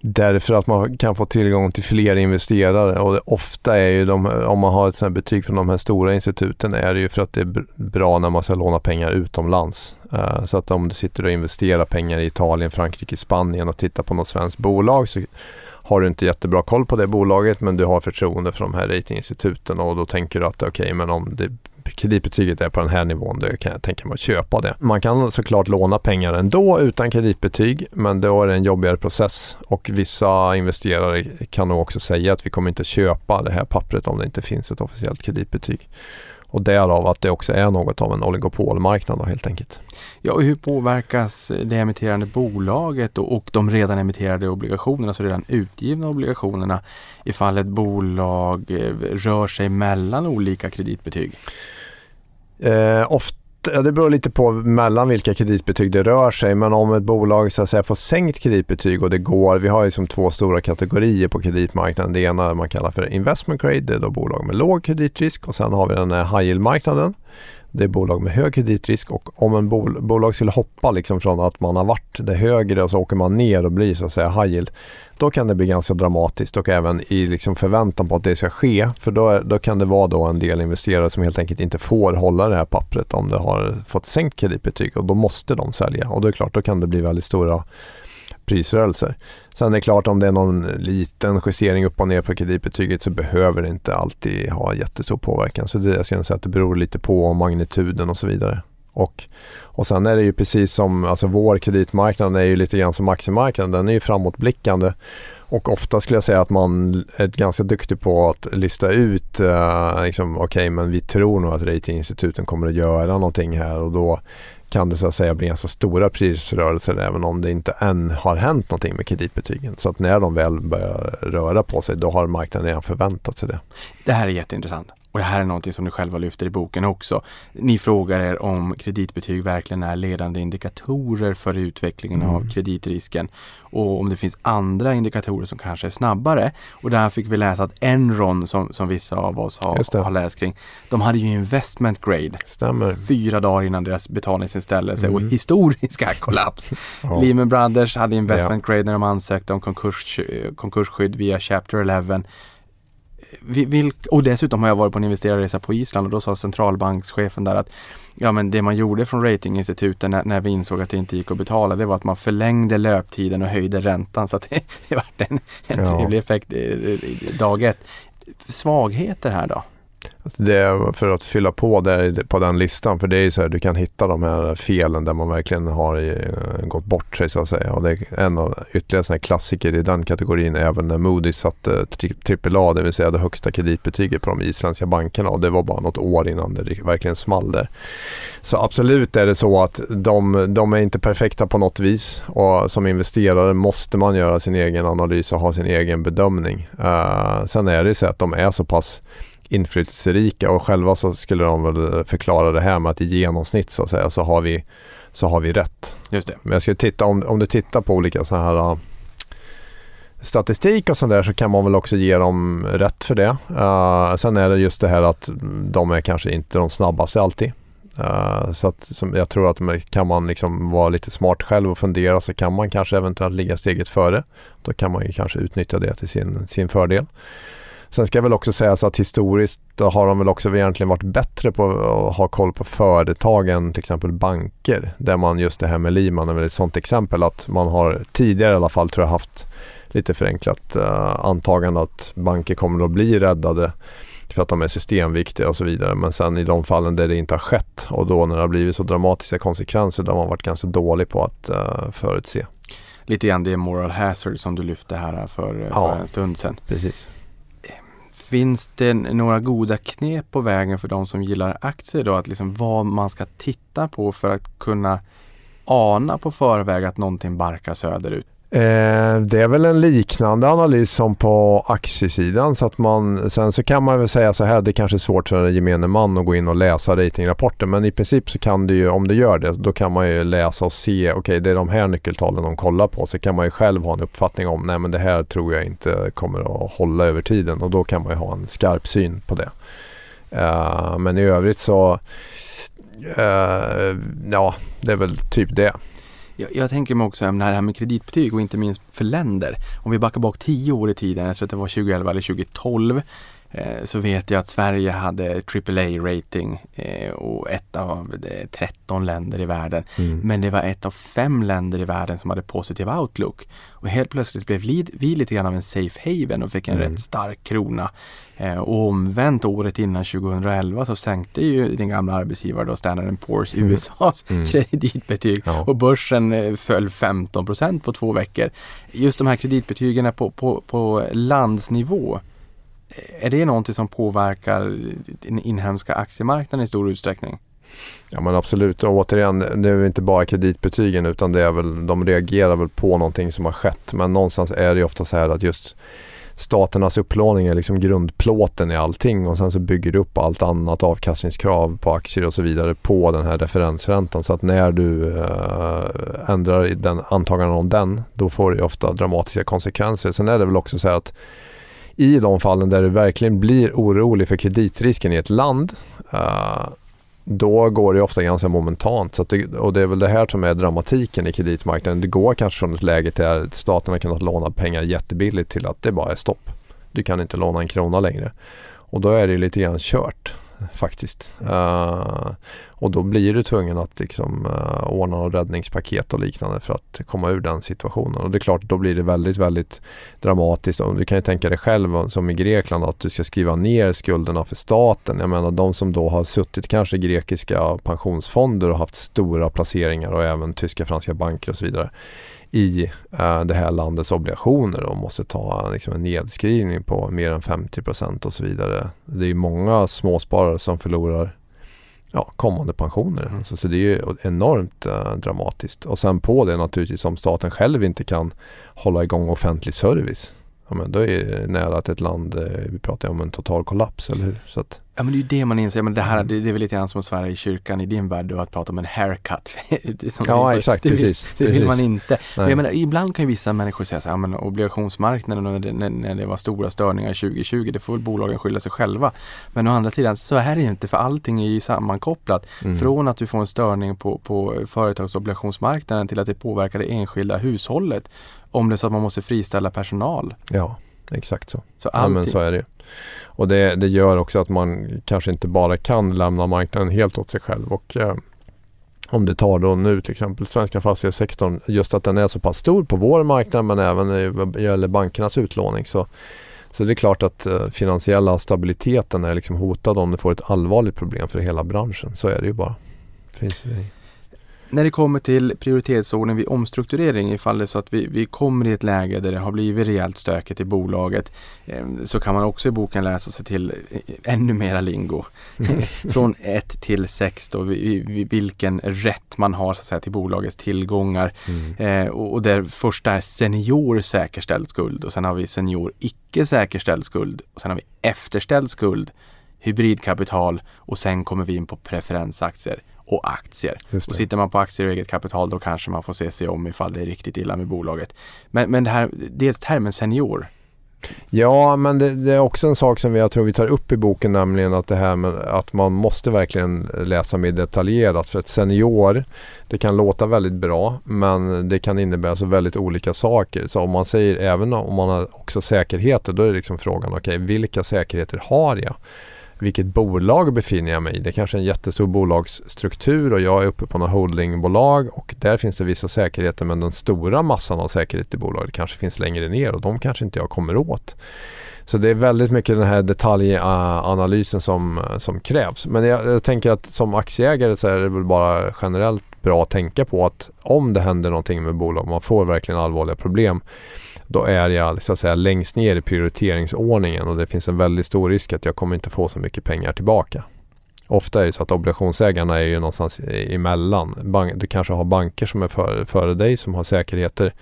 Därför att man kan få tillgång till fler investerare, och det ofta är ju de, om man har ett sådant betyg från de här stora instituten, är det ju för att det är bra när man ska låna pengar utomlands. Så att om du sitter och investerar pengar i Italien, Frankrike, Spanien och tittar på något svenskt bolag, så har du inte jättebra koll på det bolaget, men du har förtroende för de här ratinginstituten, och då tänker du att okej, okay, men om det kreditbetyget är på den här nivån, då kan jag tänka mig att köpa det. Man kan såklart låna pengar ändå utan kreditbetyg, men då är det en jobbigare process, och vissa investerare kan nog också säga att vi kommer inte köpa det här pappret om det inte finns ett officiellt kreditbetyg. Och därav att det också är något av en oligopolmarknad då, helt enkelt. Ja, och hur påverkas det emitterande bolaget och, och de redan emitterade obligationerna, alltså redan utgivna obligationerna, ifall ett bolag rör sig mellan olika kreditbetyg? Eh, ofta, det beror lite på mellan vilka kreditbetyg det rör sig, men om ett bolag så att säga får sänkt kreditbetyg, och det går, vi har ju som två stora kategorier på kreditmarknaden. Det ena man kallar för investment grade, det är då bolag med låg kreditrisk, och sen har vi den här high yield-marknaden, det är bolag med hög kreditrisk. Och om en bol- bolag skulle hoppa liksom från att man har varit det högre och så åker man ner och blir så att säga high yield, då kan det bli ganska dramatiskt, och även i liksom förväntan på att det ska ske, för då, då kan det vara då en del investerare som helt enkelt inte får hålla det här pappret om det har fått sänkt kreditbetyg, och då måste de sälja, och då är det klart, då kan det bli väldigt stora prisrörelser. Sen är det klart, om det är någon liten justering upp och ner på kreditbetyget, så behöver det inte alltid ha jättestor påverkan. Så det, jag ska säga att det beror lite på magnituden och så vidare. Och, och sen är det ju precis som, alltså vår kreditmarknad är ju lite grann som aktiemarknaden, den är ju framåtblickande, och ofta skulle jag säga att man är ganska duktig på att lista ut eh, liksom, okej okay, men vi tror nog att ratinginstituten kommer att göra någonting här, och då kan det så att säga bli ganska stora prisrörelser även om det inte än har hänt någonting med kreditbetygen. Så att när de väl börjar röra på sig, då har marknaden redan förväntat sig det. Det här är jätteintressant. Och det här är någonting som ni själva lyfter i boken också. Ni frågar er om kreditbetyg verkligen är ledande indikatorer för utvecklingen mm. av kreditrisken, och om det finns andra indikatorer som kanske är snabbare. Och där fick vi läsa att Enron, som, som vissa av oss har, har läst kring, de hade ju investment grade. Stämmer. Fyra dagar innan deras betalningsinställelse mm. och historiska kollaps. Ja. Lehman Brothers hade investment ja. grade när de ansökte om konkurs, konkursskydd via Chapter eleven. Vilk, och dessutom har jag varit på en investerarresa på Island, och då sa centralbankschefen där att ja, men det man gjorde från ratinginstituten när, när vi insåg att det inte gick att betala, det var att man förlängde löptiden och höjde räntan, så att det, det var en, en ja. trevlig effekt dag ett. Svagheter här då? Det, för att fylla på där på den listan, för det är ju så här, du kan hitta de här felen där man verkligen har gått bort sig så att säga, och det är en av ytterligare såna här klassiker i den kategorin, även när Moody's satte trippel A, det vill säga det högsta kreditbetyget på de isländska bankerna, och det var bara något år innan det verkligen small där. Så absolut är det så att de, de är inte perfekta på något vis, och som investerare måste man göra sin egen analys och ha sin egen bedömning. Uh, sen är det så att de är så pass inflytelserika, och själva så skulle de väl förklara det här med att i genomsnitt så att säga, så har vi, så har vi rätt. Just det. Men jag ska titta, om, om du tittar på olika så här uh, statistik och sånt där, så kan man väl också ge dem rätt för det. Uh, sen är det just det här att de är kanske inte de snabbaste alltid. Uh, så att, som jag tror att kan man liksom vara lite smart själv och fundera, så kan man kanske eventuellt ligga steget före. Då kan man ju kanske utnyttja det till sin, sin fördel. Sen ska jag väl också säga så att historiskt har de väl också egentligen varit bättre på att ha koll på företagen, till exempel banker, där man just det här med Lehman är ett sånt exempel, att man har tidigare i alla fall tror jag haft lite förenklat uh, antagande att banker kommer att bli räddade för att de är systemviktiga och så vidare, men sen i de fallen där det inte har skett, och då när det har blivit så dramatiska konsekvenser, där man har varit ganska dålig på att uh, förutse. Lite grann det är moral hazard som du lyfte här för, ja, för en stund sedan. Precis. Finns det några goda knep på vägen för de som gillar aktier då? Att liksom vad man ska titta på för att kunna ana på förväg att någonting barkar söderut? Eh, det är väl en liknande analys som på aktiesidan, så att man, sen så kan man väl säga så här, det är kanske svårt för en gemene man att gå in och läsa ratingrapporten, men i princip så kan du ju, om du gör det, då kan man ju läsa och se, okej okay, det är de här nyckeltalen de kollar på, så kan man ju själv ha en uppfattning om, nej men det här tror jag inte kommer att hålla över tiden, och då kan man ju ha en skarp syn på det. Eh, men i övrigt så eh, ja, det är väl typ det. Jag, jag tänker mig också om det här med kreditbetyg och inte minst för länder. Om vi backar bak tio år i tiden, jag tror att det var tjugoelva eller tjugotolv, eh, så vet jag att Sverige hade triple A rating eh, och ett av eh, tretton länder i världen. Mm. Men det var ett av fem länder i världen som hade positiv outlook. Och helt plötsligt blev vi lite grann av en safe haven och fick en mm. rätt stark krona. Eh, och omvänt året innan tjugoelva så sänkte ju den gamla arbetsgivaren Standard and Poor's mm. U S A's mm. kreditbetyg. Ja. Och börsen eh, föll femton procent på två veckor. Just de här kreditbetygen på, på, på landsnivå, är det någonting som påverkar den inhemska aktiemarknaden i stor utsträckning? Ja men absolut, och återigen, det är inte bara kreditbetygen utan det är väl, de reagerar väl på någonting som har skett, men någonstans är det ju ofta så här att just staternas upplåning är liksom grundplåten i allting, och sen så bygger du upp allt annat, avkastningskrav på aktier och så vidare, på den här referensräntan, så att när du äh, ändrar den, antaganden om den, då får det ofta dramatiska konsekvenser. Sen är det väl också så här att i de fallen där du verkligen blir orolig för kreditrisken i ett land, äh, då går det ofta ganska momentant. Så att det, och det är väl det här som är dramatiken i kreditmarknaden. Det går kanske från ett läge där staten har kunnat låna pengar jättebilligt till att det bara är stopp. Du kan inte låna en krona längre. Och då är det ju lite grann kört faktiskt. Uh, och då blir du tvungen att liksom, uh, ordna och räddningspaket och liknande för att komma ur den situationen. Och det är klart, då blir det väldigt, väldigt dramatiskt. Och du kan ju tänka dig själv som i Grekland, att du ska skriva ner skulderna för staten. Jag menar, de som då har suttit kanske i grekiska pensionsfonder och haft stora placeringar, och även tyska, franska banker och så vidare, i uh, det här landets obligationer, och måste ta liksom, en nedskrivning på mer än femtio procent och så vidare. Det är många småsparare som förlorar ja, kommande pensioner. Mm. Alltså, så det är ju enormt uh, dramatiskt. Och sen på det naturligtvis, om staten själv inte kan hålla igång offentlig service, ja, men då är det nära att ett land, vi pratar om en total kollaps, eller hur? Så att... Ja, men det är ju det man inser. Men det, här, det, det är väl lite grann som att svära i kyrkan i din värld, och att prata om en haircut. Som ja, det, exakt, det, precis. Det vill precis. Man inte. Men jag menar, ibland kan ju vissa människor säga så här, men obligationsmarknaden, när, när det var stora störningar tjugohundratjugo, det får väl bolagen skylla sig själva. Men å andra sidan, så här är det ju inte, för allting är ju sammankopplat. Mm. Från att du får en störning på, på företagsobligationsmarknaden till att det påverkar det enskilda hushållet, om det är så att man måste friställa personal. Ja, exakt så. Så allting... Ja, men så är det ju. Och det, det gör också att man kanske inte bara kan lämna marknaden helt åt sig själv. Och eh, om du tar då nu till exempel svenska fastighetssektorn, just att den är så pass stor på vår marknad, men även i, gäller bankernas utlåning, så, så det är klart att eh, finansiella stabiliteten är liksom hotad om du får ett allvarligt problem för hela branschen. Så är det ju bara. Finns det. När det kommer till prioritetsordning vid omstrukturering, ifall det är så att vi, vi kommer i ett läge där det har blivit rejält stökigt i bolaget, så kan man också i boken läsa sig till ännu mera lingo. Mm. Från ett till sex då, vilken rätt man har så att säga till bolagets tillgångar. Mm. Eh, och där första är senior säkerställd skuld, och sen har vi senior icke säkerställd skuld, och sen har vi efterställd skuld, hybridkapital, och sen kommer vi in på preferensaktier och aktier. Och sitter man på aktier och eget kapital, då kanske man får se sig om ifall det är riktigt illa med bolaget. Men, men det här, dels termen senior. Ja, men det, det är också en sak som jag tror vi tar upp i boken, nämligen att det här med att man måste verkligen läsa mer detaljerat, för att senior, det kan låta väldigt bra, men det kan innebära så väldigt olika saker. Så om man säger, även om man har också säkerheter, då är det liksom frågan, okej, okay, vilka säkerheter har jag? Vilket bolag befinner jag mig i? Det är kanske en jättestor bolagsstruktur, och jag är uppe på några holdingbolag, och där finns det vissa säkerheter, men den stora massan av säkerhet i bolaget kanske finns längre ner, och de kanske inte jag kommer åt. Så det är väldigt mycket den här detaljanalysen som, som krävs. Men jag, jag tänker att som aktieägare så är det väl bara generellt bra att tänka på att om det händer någonting med bolag, man får verkligen allvarliga problem, då är jag så att säga längst ner i prioriteringsordningen, och det finns en väldigt stor risk att jag kommer inte få så mycket pengar tillbaka. Ofta är det så att obligationsägarna är ju någonstans emellan. Du kanske har banker som är före, före dig som har säkerheter,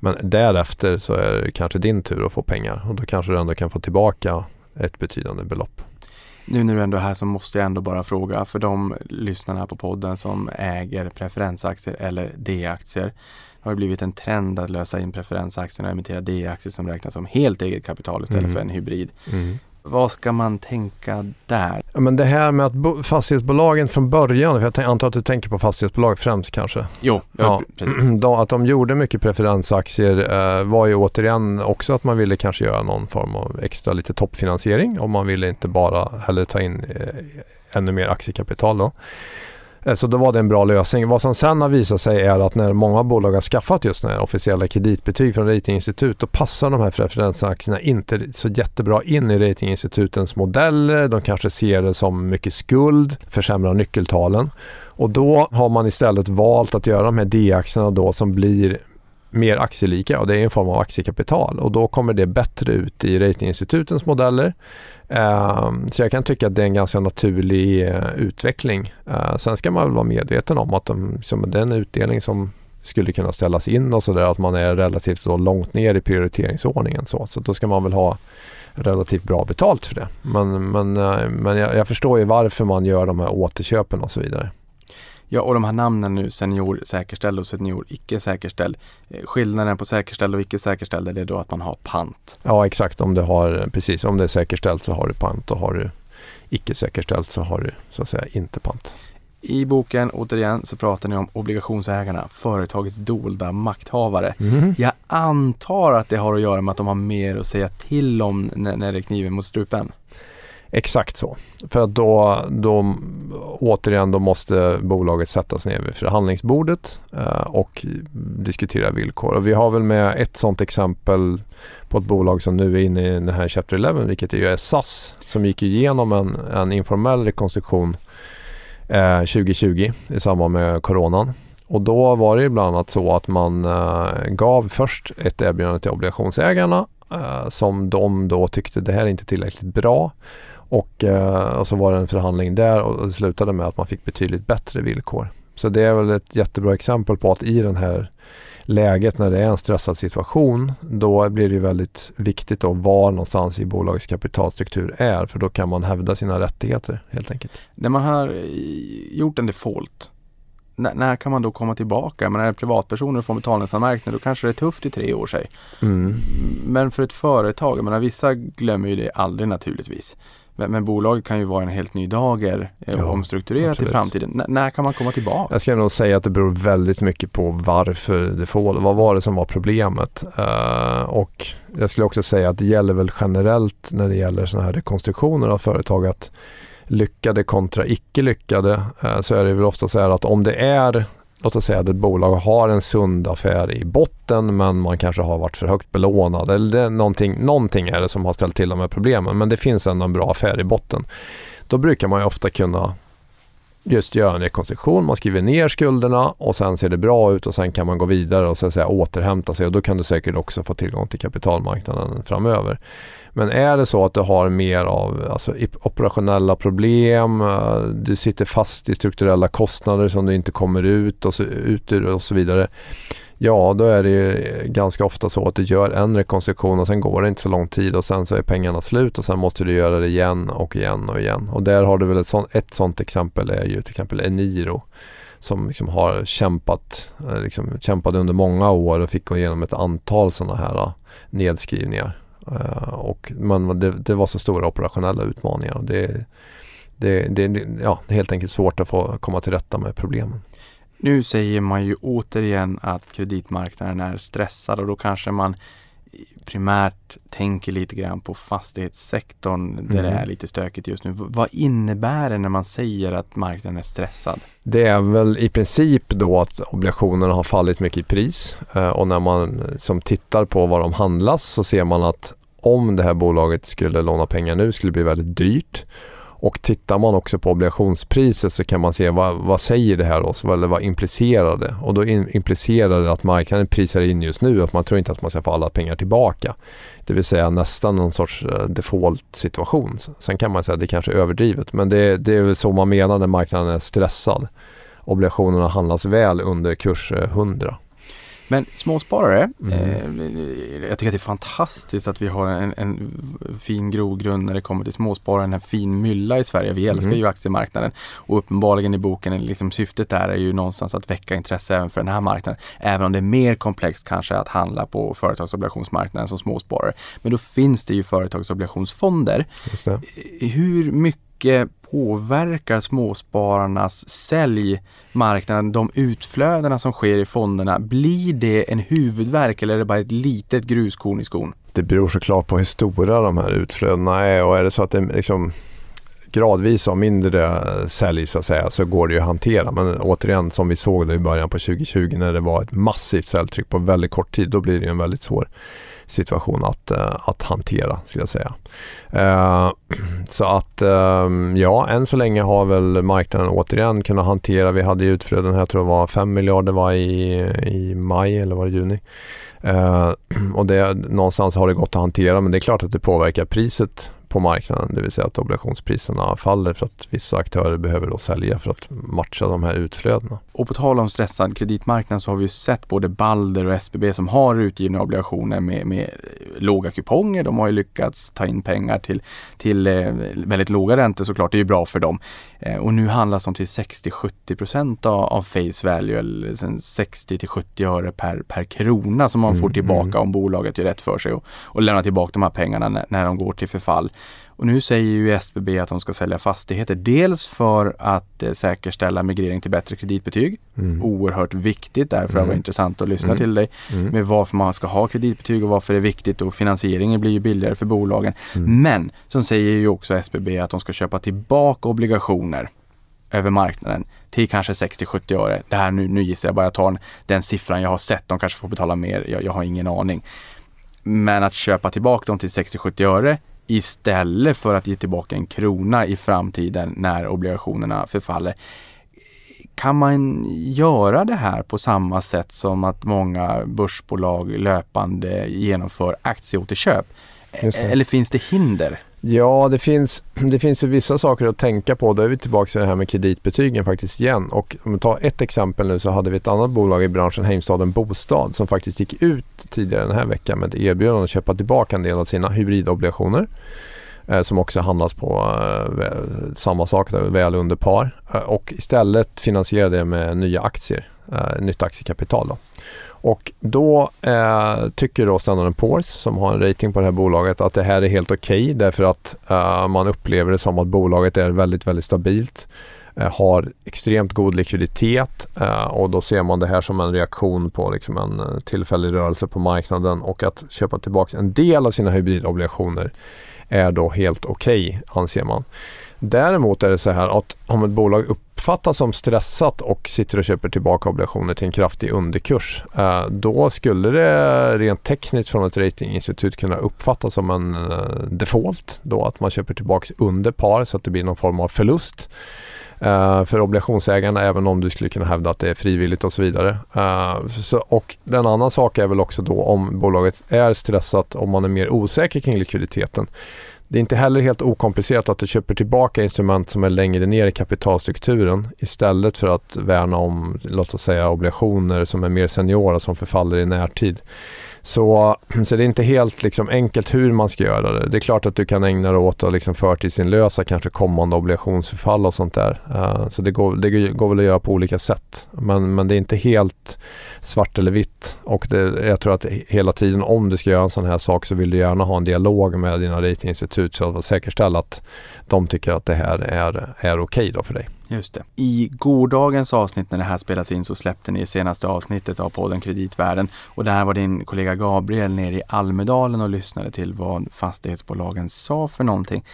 men därefter så är det kanske din tur att få pengar, och då kanske du ändå kan få tillbaka ett betydande belopp. Nu när du ändå är här så måste jag ändå bara fråga för de lyssnarna på podden som äger preferensaktier eller D-aktier. Det har ju blivit en trend att lösa in preferensaktier och emittera D-aktier som räknas som helt eget kapital istället mm. för en hybrid. Mm. Vad ska man tänka där? Ja, men det här med att bo- fastighetsbolagen från början, för jag t- antar att du tänker på fastighetsbolag främst kanske. Jo, ja, precis. De, att de gjorde mycket preferensaktier eh, var ju återigen också att man ville kanske göra någon form av extra lite toppfinansiering, om man ville inte bara heller ta in eh, ännu mer aktiekapital då. Så då var det en bra lösning. Vad som sen har visat sig är att när många bolag har skaffat just när officiella kreditbetyg från ratinginstitut, då passar de här preferensaktierna inte så jättebra in i ratinginstitutens modeller. De kanske ser det som mycket skuld, försämrar nyckeltalen. Och då har man istället valt att göra de här D-aktierna då som blir mer aktielika, och det är en form av aktiekapital, och då kommer det bättre ut i ratinginstitutens modeller. Så jag kan tycka att det är en ganska naturlig utveckling. Sen ska man väl vara medveten om att de, som den utdelning som skulle kunna ställas in och sådär, att man är relativt då långt ner i prioriteringsordningen så, så då ska man väl ha relativt bra betalt för det. Men, men, men jag, jag förstår ju varför man gör de här återköpen och så vidare. Ja, och de här namnen nu, senior säkerställd och senior icke säkerställd. Skillnaden på säkerställd och icke säkerställd är det då att man har pant. Ja, exakt. Om du har, precis, om det är säkerställt så har du pant, och har du icke säkerställt så har du så att säga inte pant. I boken, återigen, så pratar ni om obligationsägarna, företagets dolda makthavare. Mm. Jag antar att det har att göra med att de har mer att säga till om när, när det är kniven mot strupen. Exakt så. För att då, då återigen då måste bolaget sättas ner vid förhandlingsbordet eh, och diskutera villkor. Och vi har väl med ett sånt exempel på ett bolag som nu är inne i den här Chapter elva, vilket är ju S A S, som gick igenom en, en informell rekonstruktion eh, tjugo tjugo i samband med coronan. Och då var det ju bland annat så att man eh, gav först ett erbjudande till obligationsägarna eh, som de då tyckte det här är inte tillräckligt bra. Och, och så var det en förhandling där, och det slutade med att man fick betydligt bättre villkor. Så det är väl ett jättebra exempel på att i den här läget när det är en stressad situation, då blir det väldigt viktigt då var någonstans i bolagets kapitalstruktur är, för då kan man hävda sina rättigheter helt enkelt. När man har gjort en default, N- när kan man då komma tillbaka? Men när privatpersoner får betalningsanmärkning, då kanske det är tufft i tre år sig. Mm. Men för ett företag, jag menar, vissa glömmer ju det aldrig naturligtvis. Men bolaget kan ju vara en helt ny dager och omstrukturerat i framtiden. N- när kan man komma tillbaka? Jag ska nog säga att det beror väldigt mycket på varför det får. Vad var det som var problemet? Uh, och jag skulle också säga att det gäller väl generellt när det gäller såna här rekonstruktioner av företag, att lyckade kontra icke lyckade uh, så är det väl ofta så här att om det är, låt oss säga att ett bolag har en sund affär i botten, men man kanske har varit för högt belånad eller det är någonting, någonting är det som har ställt till de här problemen, men det finns ändå en bra affär i botten. Då brukar man ju ofta kunna just göra en rekonstruktion, man skriver ner skulderna och sen ser det bra ut, och sen kan man gå vidare och så att säga återhämta sig, och då kan du säkert också få tillgång till kapitalmarknaden framöver. Men är det så att du har mer av alltså, operationella problem, du sitter fast i strukturella kostnader som du inte kommer ut, och så, ut ur och så vidare, ja då är det ju ganska ofta så att du gör en rekonstruktion och sen går det inte så lång tid och sen så är pengarna slut och sen måste du göra det igen och igen och igen. Och där har du väl ett sånt, ett sånt exempel är ju till exempel Eniro, som liksom har kämpat liksom, kämpade under många år och fick igenom ett antal sådana här nedskrivningar. Uh, och man, det, det var så stora operationella utmaningar, och det, det, det, det ja, helt enkelt svårt att få komma till rätta med problemen. Nu säger man ju återigen att kreditmarknaden är stressad, och då kanske man primärt tänker lite grann på fastighetssektorn där mm. det är lite stökigt just nu. Vad innebär det när man säger att marknaden är stressad? Det är väl i princip då att obligationerna har fallit mycket i pris, och när man som tittar på vad de handlas så ser man att om det här bolaget skulle låna pengar nu skulle det bli väldigt dyrt. Och tittar man också på obligationspriser så kan man se vad, vad säger det här oss, eller vad implicerar det? Och då in, implicerar det att marknaden prisar in just nu att man tror inte att man ska få alla pengar tillbaka. Det vill säga nästan någon sorts default-situation. Sen kan man säga att det kanske är överdrivet, men det, det är väl så man menar när marknaden är stressad. Obligationerna handlas väl under kurs hundra. Men småsparare, mm. eh, jag tycker att det är fantastiskt att vi har en, en fin grogrund när det kommer till småsparare, en fin mylla i Sverige. Vi älskar mm. ju aktiemarknaden, och uppenbarligen i boken, liksom, syftet där är ju någonstans att väcka intresse även för den här marknaden. Även om det är mer komplext kanske att handla på företagsobligationsmarknaden som småsparare. Men då finns det ju företagsobligationsfonder. Just det. Hur mycket påverkar småspararnas säljmarknaden, de utflödena som sker i fonderna? Blir det en huvudvärk eller är det bara ett litet gruskorn i skon? Det beror såklart på hur stora de här utflödena är, och är det så att det liksom gradvis har mindre sälj så att säga, så går det ju att hantera. Men återigen, som vi såg det i början på tjugo tjugo när det var ett massivt säljtryck på väldigt kort tid, då blir det en väldigt svår situation att, att hantera, skulle jag säga. Eh, så att eh, ja, än så länge har väl marknaden återigen kunnat hantera. Vi hade ju utflöden här, jag tror det var fem miljarder var i, i maj eller var det juni. Eh, och det, någonstans har det gått att hantera, men det är klart att det påverkar priset på marknaden, det vill säga att obligationspriserna faller för att vissa aktörer behöver då sälja för att matcha de här utflödena. Och på tal om stressad kreditmarknad så har vi ju sett både Balder och S B B som har utgivna obligationer med, med låga kuponger. De har ju lyckats ta in pengar till, till väldigt låga räntor, såklart, det är ju bra för dem. Och nu handlas de till sextio till sjuttio procent av, av face value, eller sextio till sjuttio öre per, per krona som man mm, får tillbaka mm. om bolaget gör rätt för sig och, och lämnar tillbaka de här pengarna när, när de går till förfall. Och nu säger ju S B B att de ska sälja fastigheter, dels för att eh, säkerställa migrering till bättre kreditbetyg. Mm. Oerhört viktigt, därför mm. det var intressant att lyssna mm. till dig mm. med varför man ska ha kreditbetyg och varför det är viktigt, och finansieringen blir ju billigare för bolagen. Mm. Men som säger ju också S B B att de ska köpa tillbaka obligationer över marknaden till kanske sextio till sjuttio öre. Det här nu, nu gissar jag bara, jag tar den, den siffran jag har sett, de kanske får betala mer, jag, jag har ingen aning. Men att köpa tillbaka dem till sextio till sjuttio öre istället för att ge tillbaka en krona i framtiden när obligationerna förfaller. Kan man göra det här på samma sätt som att många börsbolag löpande genomför aktieåterköp? Eller finns det hinder? Ja, det finns, det finns ju vissa saker att tänka på. Då är vi tillbaka till det här med kreditbetygen faktiskt igen. Och om vi tar ett exempel nu, så hade vi ett annat bolag i branschen, Heimstaden Bostad, som faktiskt gick ut tidigare den här veckan med ett erbjudande att köpa tillbaka en del av sina hybridobligationer eh, som också handlas på eh, samma sak, där, väl under par. Eh, och istället finansiera det med nya aktier, eh, nytt aktiekapital då. Och då eh, tycker då Standard and Poor's, som har en rating på det här bolaget, att det här är helt okej okay, därför att eh, man upplever det som att bolaget är väldigt, väldigt stabilt, eh, har extremt god likviditet eh, och då ser man det här som en reaktion på liksom en tillfällig rörelse på marknaden, och att köpa tillbaka en del av sina hybridobligationer är då helt okej okay, anser man. Däremot är det så här att om ett bolag uppfattas som stressat och sitter och köper tillbaka obligationer till en kraftig underkurs, då skulle det rent tekniskt från ett ratinginstitut kunna uppfattas som en default, då att man köper tillbaka under par, så att det blir någon form av förlust för obligationsägarna, även om du skulle kunna hävda att det är frivilligt och så vidare. Och den andra sak är väl också då om bolaget är stressat, om man är mer osäker kring likviditeten. Det är inte heller helt okomplicerat att du köper tillbaka instrument som är längre ner i kapitalstrukturen istället för att värna om, låt oss säga, obligationer som är mer seniora som förfaller i närtid. Så, så det är inte helt liksom enkelt hur man ska göra det. Det är klart att du kan ägna dig åt att liksom förtidsinlösa kanske kommande obligationsförfall och sånt där. Uh, så det går, det går väl att göra på olika sätt. Men, men det är inte helt svart eller vitt. Och det, jag tror att hela tiden om du ska göra en sån här sak så vill du gärna ha en dialog med dina ratinginstitut så att säkerställa att de tycker att det här är, är okej då för dig. Just det. I gårdagens avsnitt när det här spelas in så släppte ni senaste avsnittet av podden Kreditvärlden, och där var din kollega Gabriel nere i Almedalen och lyssnade till vad fastighetsbolagen sa för någonting.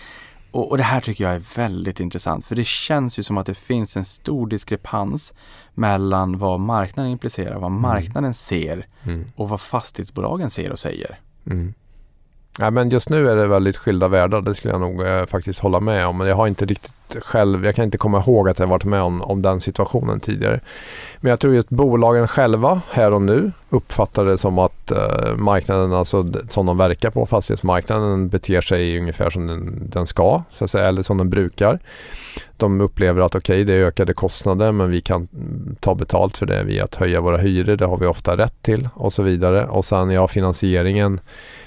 Och, och det här tycker jag är väldigt intressant, för det känns ju som att det finns en stor diskrepans mellan vad marknaden implicerar, vad marknaden mm. ser mm. och vad fastighetsbolagen ser och säger. Mm. Ja, men just nu är det väldigt skilda världar, det skulle jag nog eh, faktiskt hålla med om. Men jag har inte riktigt själv, jag kan inte komma ihåg att jag varit med om, om den situationen tidigare. Men jag tror just bolagen själva här och nu uppfattar det som att eh, marknaden, alltså som de verkar på, fastighetsmarknaden, beter sig ungefär som den, den ska, så att säga, eller som den brukar. De upplever att okej, okay, det är ökade kostnader, men vi kan ta betalt för det via att höja våra hyror, det har vi ofta rätt till och så vidare. Och sen ja, finansieringen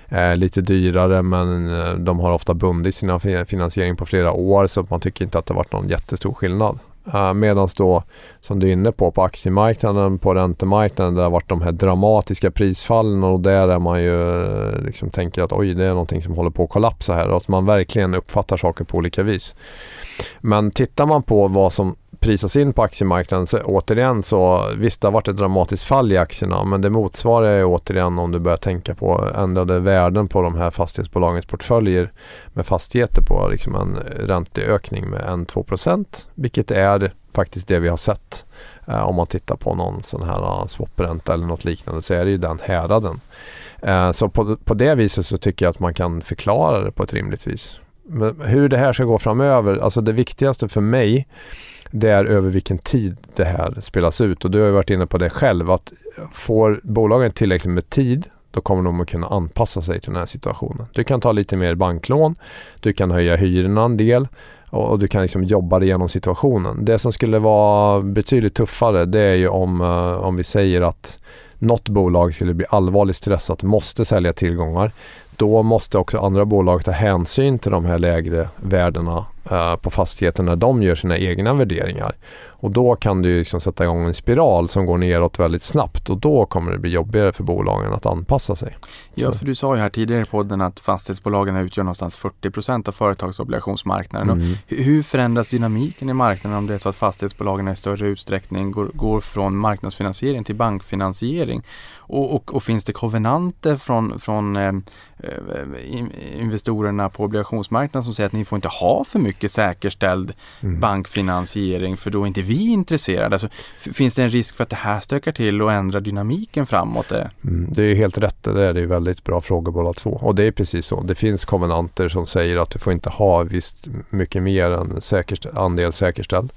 är lite dyrare, men de har ofta bundit sina finansiering på flera år, så man tycker inte att det har varit någon jättestor skillnad. Medan då, som du är inne på, på aktiemarknaden, på räntemarknaden, där har varit de här dramatiska prisfallen, och där är man ju liksom tänker att oj, det är någonting som håller på att kollapsa här, och att man verkligen uppfattar saker på olika vis. Men tittar man på vad som prisas in på aktiemarknaden, så återigen så visst, det har varit ett dramatiskt fall i aktierna, men det motsvarar ju återigen, om du börjar tänka på ändrade värden på de här fastighetsbolagens portföljer med fastigheter på liksom en ränteökning med en till två procent, vilket är faktiskt det vi har sett. Om man tittar på någon sån här swapränta eller något liknande, så är det ju den häraden. Så på, på det viset så tycker jag att man kan förklara det på ett rimligt vis. Men hur det här ska gå framöver, alltså det viktigaste för mig, det är över vilken tid det här spelas ut. Och du har ju varit inne på det själv, att får bolagen tillräckligt med tid, då kommer de att kunna anpassa sig till den här situationen. Du kan ta lite mer banklån, du kan höja hyrorna en del, och du kan liksom jobba igenom situationen. Det som skulle vara betydligt tuffare, det är ju om, om vi säger att något bolag skulle bli allvarligt stressat, måste sälja tillgångar. Då måste också andra bolag ta hänsyn till de här lägre värdena eh, på fastigheten när de gör sina egna värderingar. Och då kan du liksom sätta igång en spiral som går neråt väldigt snabbt, och då kommer det bli jobbigare för bolagen att anpassa sig. Ja, för du sa ju här tidigare i podden att fastighetsbolagen utgör någonstans fyrtio procent av företagsobligationsmarknaden. Mm. Och hur förändras dynamiken i marknaden om det är så att fastighetsbolagen i större utsträckning går, går från marknadsfinansiering till bankfinansiering? Och, och, och finns det kovenanter från, från eh, investorerna på obligationsmarknaden som säger att ni får inte ha för mycket säkerställd mm. bankfinansiering, för då är inte vi intresserade? Alltså, finns det en risk för att det här stökar till och ändrar dynamiken framåt? Mm, det är helt rätt, det är ju väldigt bra frågor båda två, och det är precis så. Det finns kovenanter som säger att du får inte ha visst mycket mer än säkerst- andel säkerställd.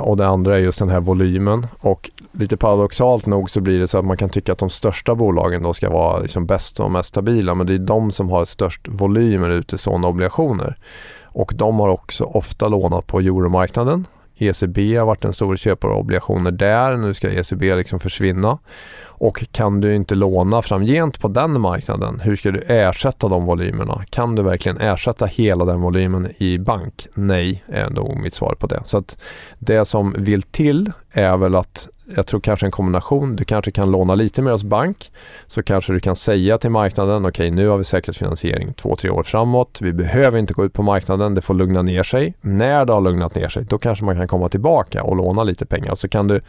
Och det andra är just den här volymen, och lite paradoxalt nog så blir det så att man kan tycka att de största bolagen då ska vara liksom bäst och mest stabila, men det är de som har störst volymer ute sådana obligationer, och de har också ofta lånat på euromarknaden. E C B har varit en stor köpare av obligationer där, nu ska E C B liksom försvinna, och kan du inte låna framgent på den marknaden, hur ska du ersätta de volymerna? Kan du verkligen ersätta hela den volymen i bank? Nej, är nog mitt svar på det. Så att det som vill till är väl att, jag tror kanske en kombination, du kanske kan låna lite mer hos bank, så kanske du kan säga till marknaden okej, nu har vi säkert finansiering två, tre år framåt, vi behöver inte gå ut på marknaden, det får lugna ner sig. När det har lugnat ner sig, då kanske man kan komma tillbaka och låna lite pengar, så kan du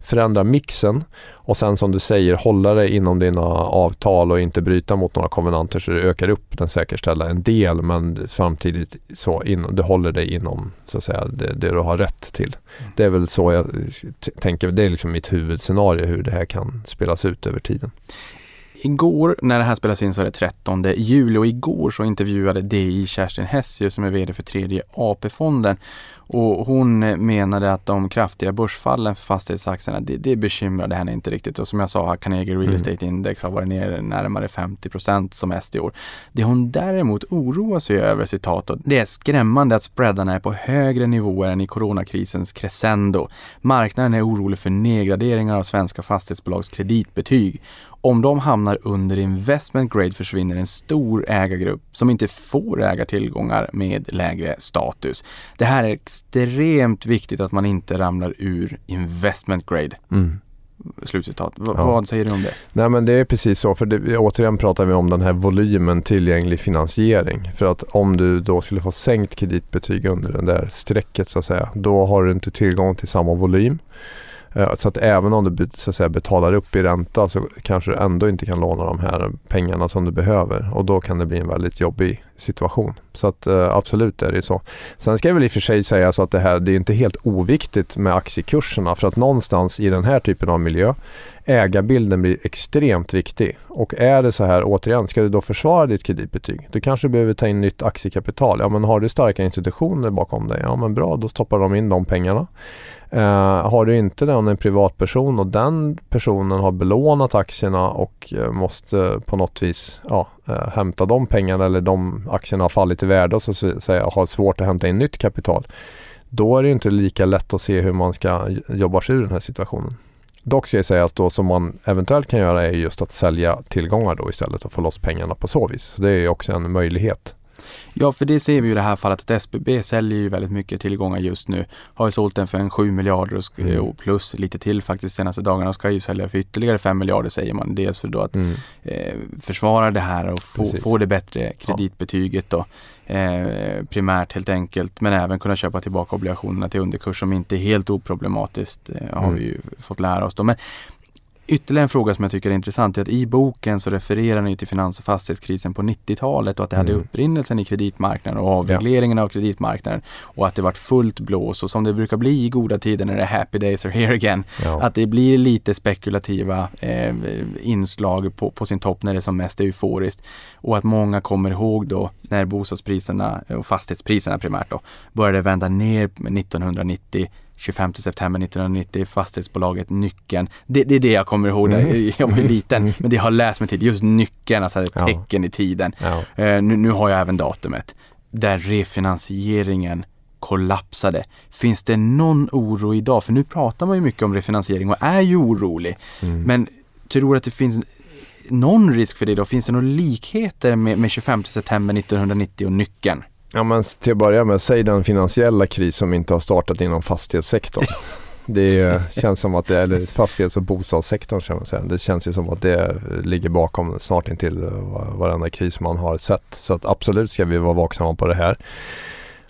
förändra mixen, och sen som du säger, hålla dig inom dina avtal och inte bryta mot några konvenanter, så du ökar upp den säkerställa en del, men samtidigt så in, du håller dig inom så att säga, det, det du har rätt till. Det är väl så jag t- tänker, det är liksom mitt huvudscenario hur det här kan spelas ut över tiden. Igår, när det här spelas in, så är det trettonde juli, och igår så intervjuade D I Kerstin Hessius som är vd för tredje A P-fonden, och hon menade att de kraftiga börsfallen för fastighetsaktierna, det, det bekymrade henne inte riktigt, och som jag sa har Carnegie Real Estate Index har varit ner närmare femtio procent som mest i år. Det hon däremot oroar sig över, citat, och det är skrämmande att spreadarna är på högre nivåer än i coronakrisens crescendo. Marknaden är orolig för nedgraderingar av svenska fastighetsbolags kreditbetyg. Om de hamnar under investment grade försvinner en stor ägargrupp som inte får ägartillgångar med lägre status. Det här är extremt viktigt att man inte ramlar ur investment grade. Mm. Slutcitat. V- ja. Vad säger du om det? Nej, men det är precis så, för det, återigen pratar vi om den här volymen tillgänglig finansiering, för att om du då skulle få sänkt kreditbetyg under den där strecket så att säga, då har du inte tillgång till samma volym. Så att även om du så att säga, betalar upp i ränta, så kanske du ändå inte kan låna de här pengarna som du behöver, och då kan det bli en väldigt jobbig situation. Så att eh, absolut är det så. Sen ska jag väl i och för sig säga så att det här, det är inte helt oviktigt med aktiekurserna, för att någonstans i den här typen av miljö ägarbilden blir extremt viktig. Och är det så här, återigen, ska du då försvara ditt kreditbetyg? Du kanske behöver ta in nytt aktiekapital. Ja, men har du starka institutioner bakom dig? Ja, men bra, då stoppar de in de pengarna. Uh, har du inte den, en privatperson, och den personen har belånat aktierna och uh, måste på något vis uh, uh, hämta de pengarna, eller de aktierna har fallit i värde och så att säga, har svårt att hämta in nytt kapital, då är det inte lika lätt att se hur man ska jobba sig ur den här situationen. Dock ska jag säga att då som man eventuellt kan göra är just att sälja tillgångar då istället och få loss pengarna på så vis. Så det är ju också en möjlighet. Ja, för det ser vi ju i det här fallet att S B B säljer ju väldigt mycket tillgångar just nu. Har ju sålt den för en sju miljarder och ska, mm. plus lite till faktiskt senaste dagarna, och ska ju sälja för ytterligare fem miljarder, säger man. Dels för då att mm. eh, försvara det här och få, få det bättre kreditbetyget ja. då eh, primärt helt enkelt, men även kunna köpa tillbaka obligationerna till underkurs som inte är helt oproblematiskt, eh, har mm. vi ju fått lära oss då. Men ytterligare en fråga som jag tycker är intressant är att i boken så refererar ni till finans- och fastighetskrisen på nittiotalet och att det hade mm. upprinnelsen i kreditmarknaden och avregleringen ja. av kreditmarknaden, och att det varit fullt blås, och som det brukar bli i goda tider när det är happy days are here again, ja. att det blir lite spekulativa eh, inslag på, på sin topp när det är som mest euforiskt, och att många kommer ihåg då när bostadspriserna och fastighetspriserna primärt då började vända ner nittonhundranittio, tjugofemte september nittonhundranittio, fastighetsbolaget Nyckeln. Det, det är det jag kommer ihåg när jag var liten, men det har läst mig till just Nyckeln, alltså ett tecken ja. i tiden. Ja. Uh, nu, nu har jag även datumet. Där refinansieringen kollapsade. Finns det någon oro idag? För nu pratar man ju mycket om refinansiering och är ju orolig. Mm. Men tror att det finns någon risk för det då? Finns det några likheter med, med tjugofemte september nittonhundranittio och Nyckeln? Ja, men till att börja med, säg den finansiella kris som inte har startat inom fastighetssektorn. Det känns som att det är fastighets- och bostadssektorn, kan man säga. Det känns ju som att det ligger bakom snart intill varenda kris man har sett. Så att absolut ska vi vara vaksamma på det här.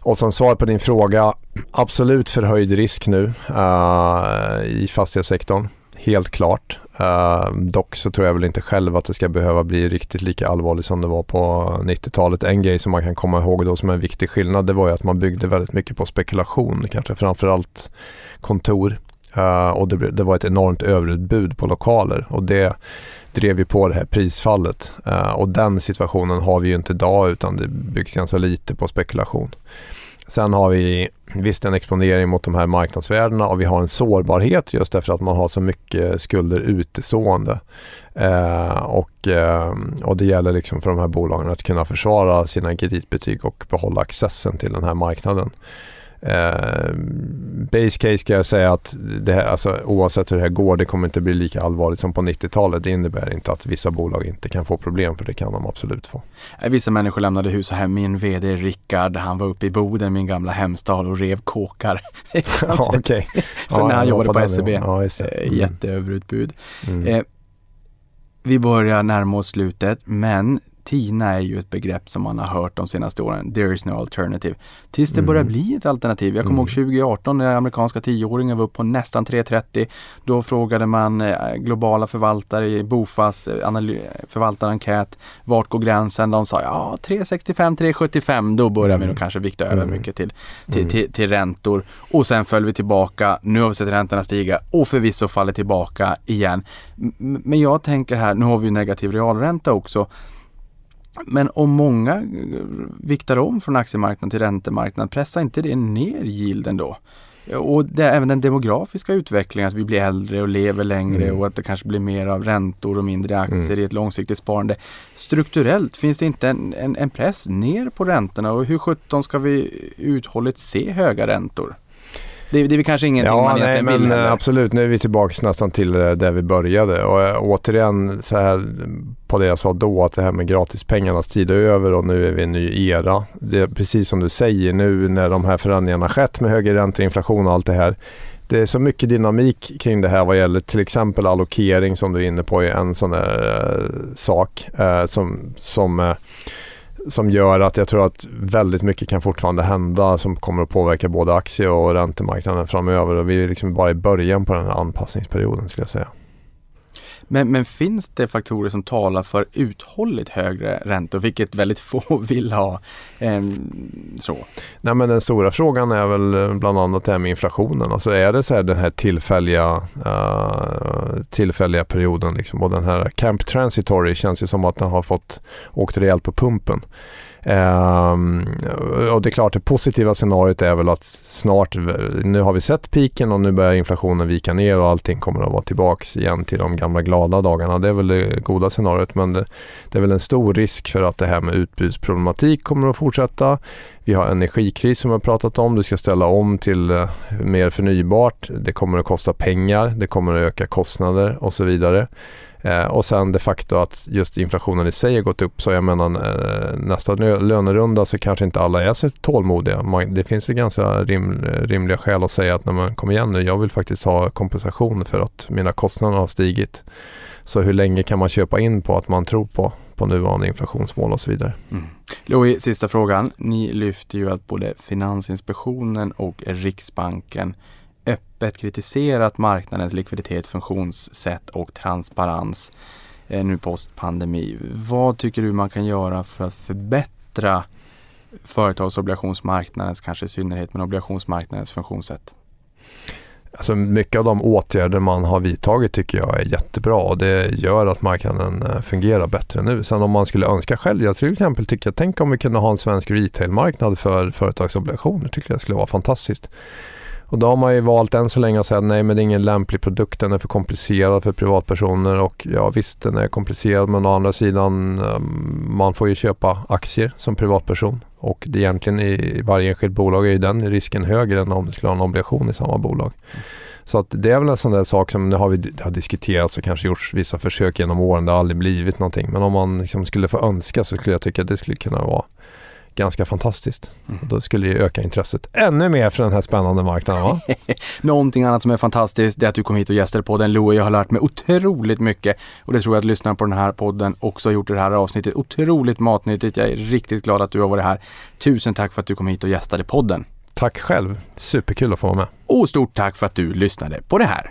Och som svar på din fråga, absolut förhöjd risk nu uh, i fastighetssektorn. Helt klart. Uh, dock så tror jag väl inte själv att det ska behöva bli riktigt lika allvarligt som det var på nittiotalet. En grej som man kan komma ihåg då som en viktig skillnad, det var ju att man byggde väldigt mycket på spekulation, kanske framförallt kontor. Uh, och det, det var ett enormt överutbud på lokaler, och det drev ju på det här prisfallet. Uh, och den situationen har vi ju inte idag, utan det byggs ganska lite på spekulation. Sen har vi visst en exponering mot de här marknadsvärdena, och vi har en sårbarhet just därför att man har så mycket skulder utestående. Eh, och, eh, och det gäller liksom för de här bolagen att kunna försvara sina kreditbetyg och behålla accessen till den här marknaden. Eh, base case ska jag säga att det här, alltså, oavsett hur det här går, det kommer inte bli lika allvarligt som på nittiotalet. Det innebär inte att vissa bolag inte kan få problem, för det kan de absolut få. Vissa människor lämnade hus och hem. Min vd Rickard, han var uppe i Boden, min gamla hemstad, och rev kåkar ja, okay. för ja, när han jobbade på S E B. Ja, mm. Jätteöverutbud. Mm. Eh, vi börjar närma oss slutet, men Tina är ju ett begrepp som man har hört de senaste åren. There is no alternative. Tills det mm. börjar bli ett alternativ. Jag kommer ihåg tjugoarton när amerikanska tioåringar var upp på nästan tre trettio. Då frågade man globala förvaltare i Bofas analy- förvaltarenkät, vart går gränsen? De sa ja, tre sextiofem, tre sjuttiofem. Då börjar mm. vi nog kanske vikta över mycket till, till, mm. till, till räntor. Och sen föll vi tillbaka. Nu har vi sett räntorna stiga och förvisso faller tillbaka igen. Men jag tänker här, nu har vi ju negativ realränta också. Men om många viktar om från aktiemarknaden till räntemarknaden, pressar inte det ner yielden då? Och det är även den demografiska utvecklingen, att vi blir äldre och lever längre mm. och att det kanske blir mer av räntor och mindre aktier mm. i ett långsiktigt sparande. Strukturellt finns det inte en, en, en press ner på räntorna, och hur sjutton ska vi uthålligt se höga räntor? Det, det är väl kanske ingenting ja, man nej, egentligen men vill. Eller? Absolut, nu är vi tillbaka nästan till där vi började. Och återigen så här på det jag sa då, att det här med gratispengarnas tid är över och nu är vi i en ny era. Det är precis som du säger nu när de här förändringarna skett med högre räntor, inflation och allt det här. Det är så mycket dynamik kring det här vad gäller till exempel allokering, som du är inne på, är en sån där eh, sak eh, som... som eh, som gör att jag tror att väldigt mycket kan fortfarande hända som kommer att påverka både aktie- och räntemarknaden framöver, och vi är liksom bara i början på den här anpassningsperioden, skulle jag säga. Men, men finns det faktorer som talar för uthålligt högre räntor, vilket väldigt få vill ha? Eh, så. Nej, men den stora frågan är väl bland annat det här med inflationen. Alltså är det så här den här tillfälliga, uh, tillfälliga perioden liksom, och den här Camp Transitory känns ju som att den har fått åkt rejält på pumpen. Um, och det är klart, det positiva scenariot är väl att snart, nu har vi sett piken och nu börjar inflationen vika ner och allting kommer att vara tillbaks igen till de gamla glada dagarna. Det är väl det goda scenariot, men det, det är väl en stor risk för att det här med utbudsproblematik kommer att fortsätta. Vi har energikris som vi har pratat om. Du ska ställa om till mer förnybart. Det kommer att kosta pengar, det kommer att öka kostnader och så vidare. Eh, och sen de facto att just inflationen i sig har gått upp, så jag menar eh, nästa lönerunda så kanske inte alla är så tålmodiga. Man, det finns väl ganska rim, rimliga skäl att säga att när man kommer igen nu, jag vill faktiskt ha kompensation för att mina kostnader har stigit. Så hur länge kan man köpa in på att man tror på, på nuvarande inflationsmål och så vidare? Mm. Louis, sista frågan. Ni lyfter ju att både Finansinspektionen och Riksbanken öppet kritiserat marknadens likviditet, funktionssätt och transparens eh, nu postpandemi. Vad tycker du man kan göra för att förbättra företagsobligationsmarknadens, kanske i synnerhet, men obligationsmarknadens funktionssätt? Alltså mycket av de åtgärder man har vidtagit tycker jag är jättebra, och det gör att marknaden fungerar bättre nu. Sen om man skulle önska själv, jag till exempel tycker jag, tänk om vi kunde ha en svensk retailmarknad för företagsobligationer, tycker jag skulle vara fantastiskt. Och då har man ju valt än så länge att säga att nej, men det är ingen lämplig produkt, den är för komplicerad för privatpersoner, och ja visst, den är komplicerad, men å andra sidan man får ju köpa aktier som privatperson, och det egentligen i varje enskilt bolag är ju den risken högre än om det skulle ha en obligation i samma bolag. Så att det är väl en sån där sak som nu har vi det har diskuterats och kanske gjorts vissa försök genom åren, det har aldrig blivit någonting, men om man liksom skulle få önska så skulle jag tycka att det skulle kunna vara ganska fantastiskt. Mm. Då skulle ju öka intresset ännu mer för den här spännande marknaden, va? Någonting annat som är fantastiskt är att du kom hit och gästade på den, Louis. Jag har lärt mig otroligt mycket, och det tror jag att lyssnarna på den här podden också har gjort i det här avsnittet. Otroligt matnyttigt. Jag är riktigt glad att du har varit här. Tusen tack för att du kom hit och gästade podden. Tack själv. Superkul att få vara med. Och stort tack för att du lyssnade på det här.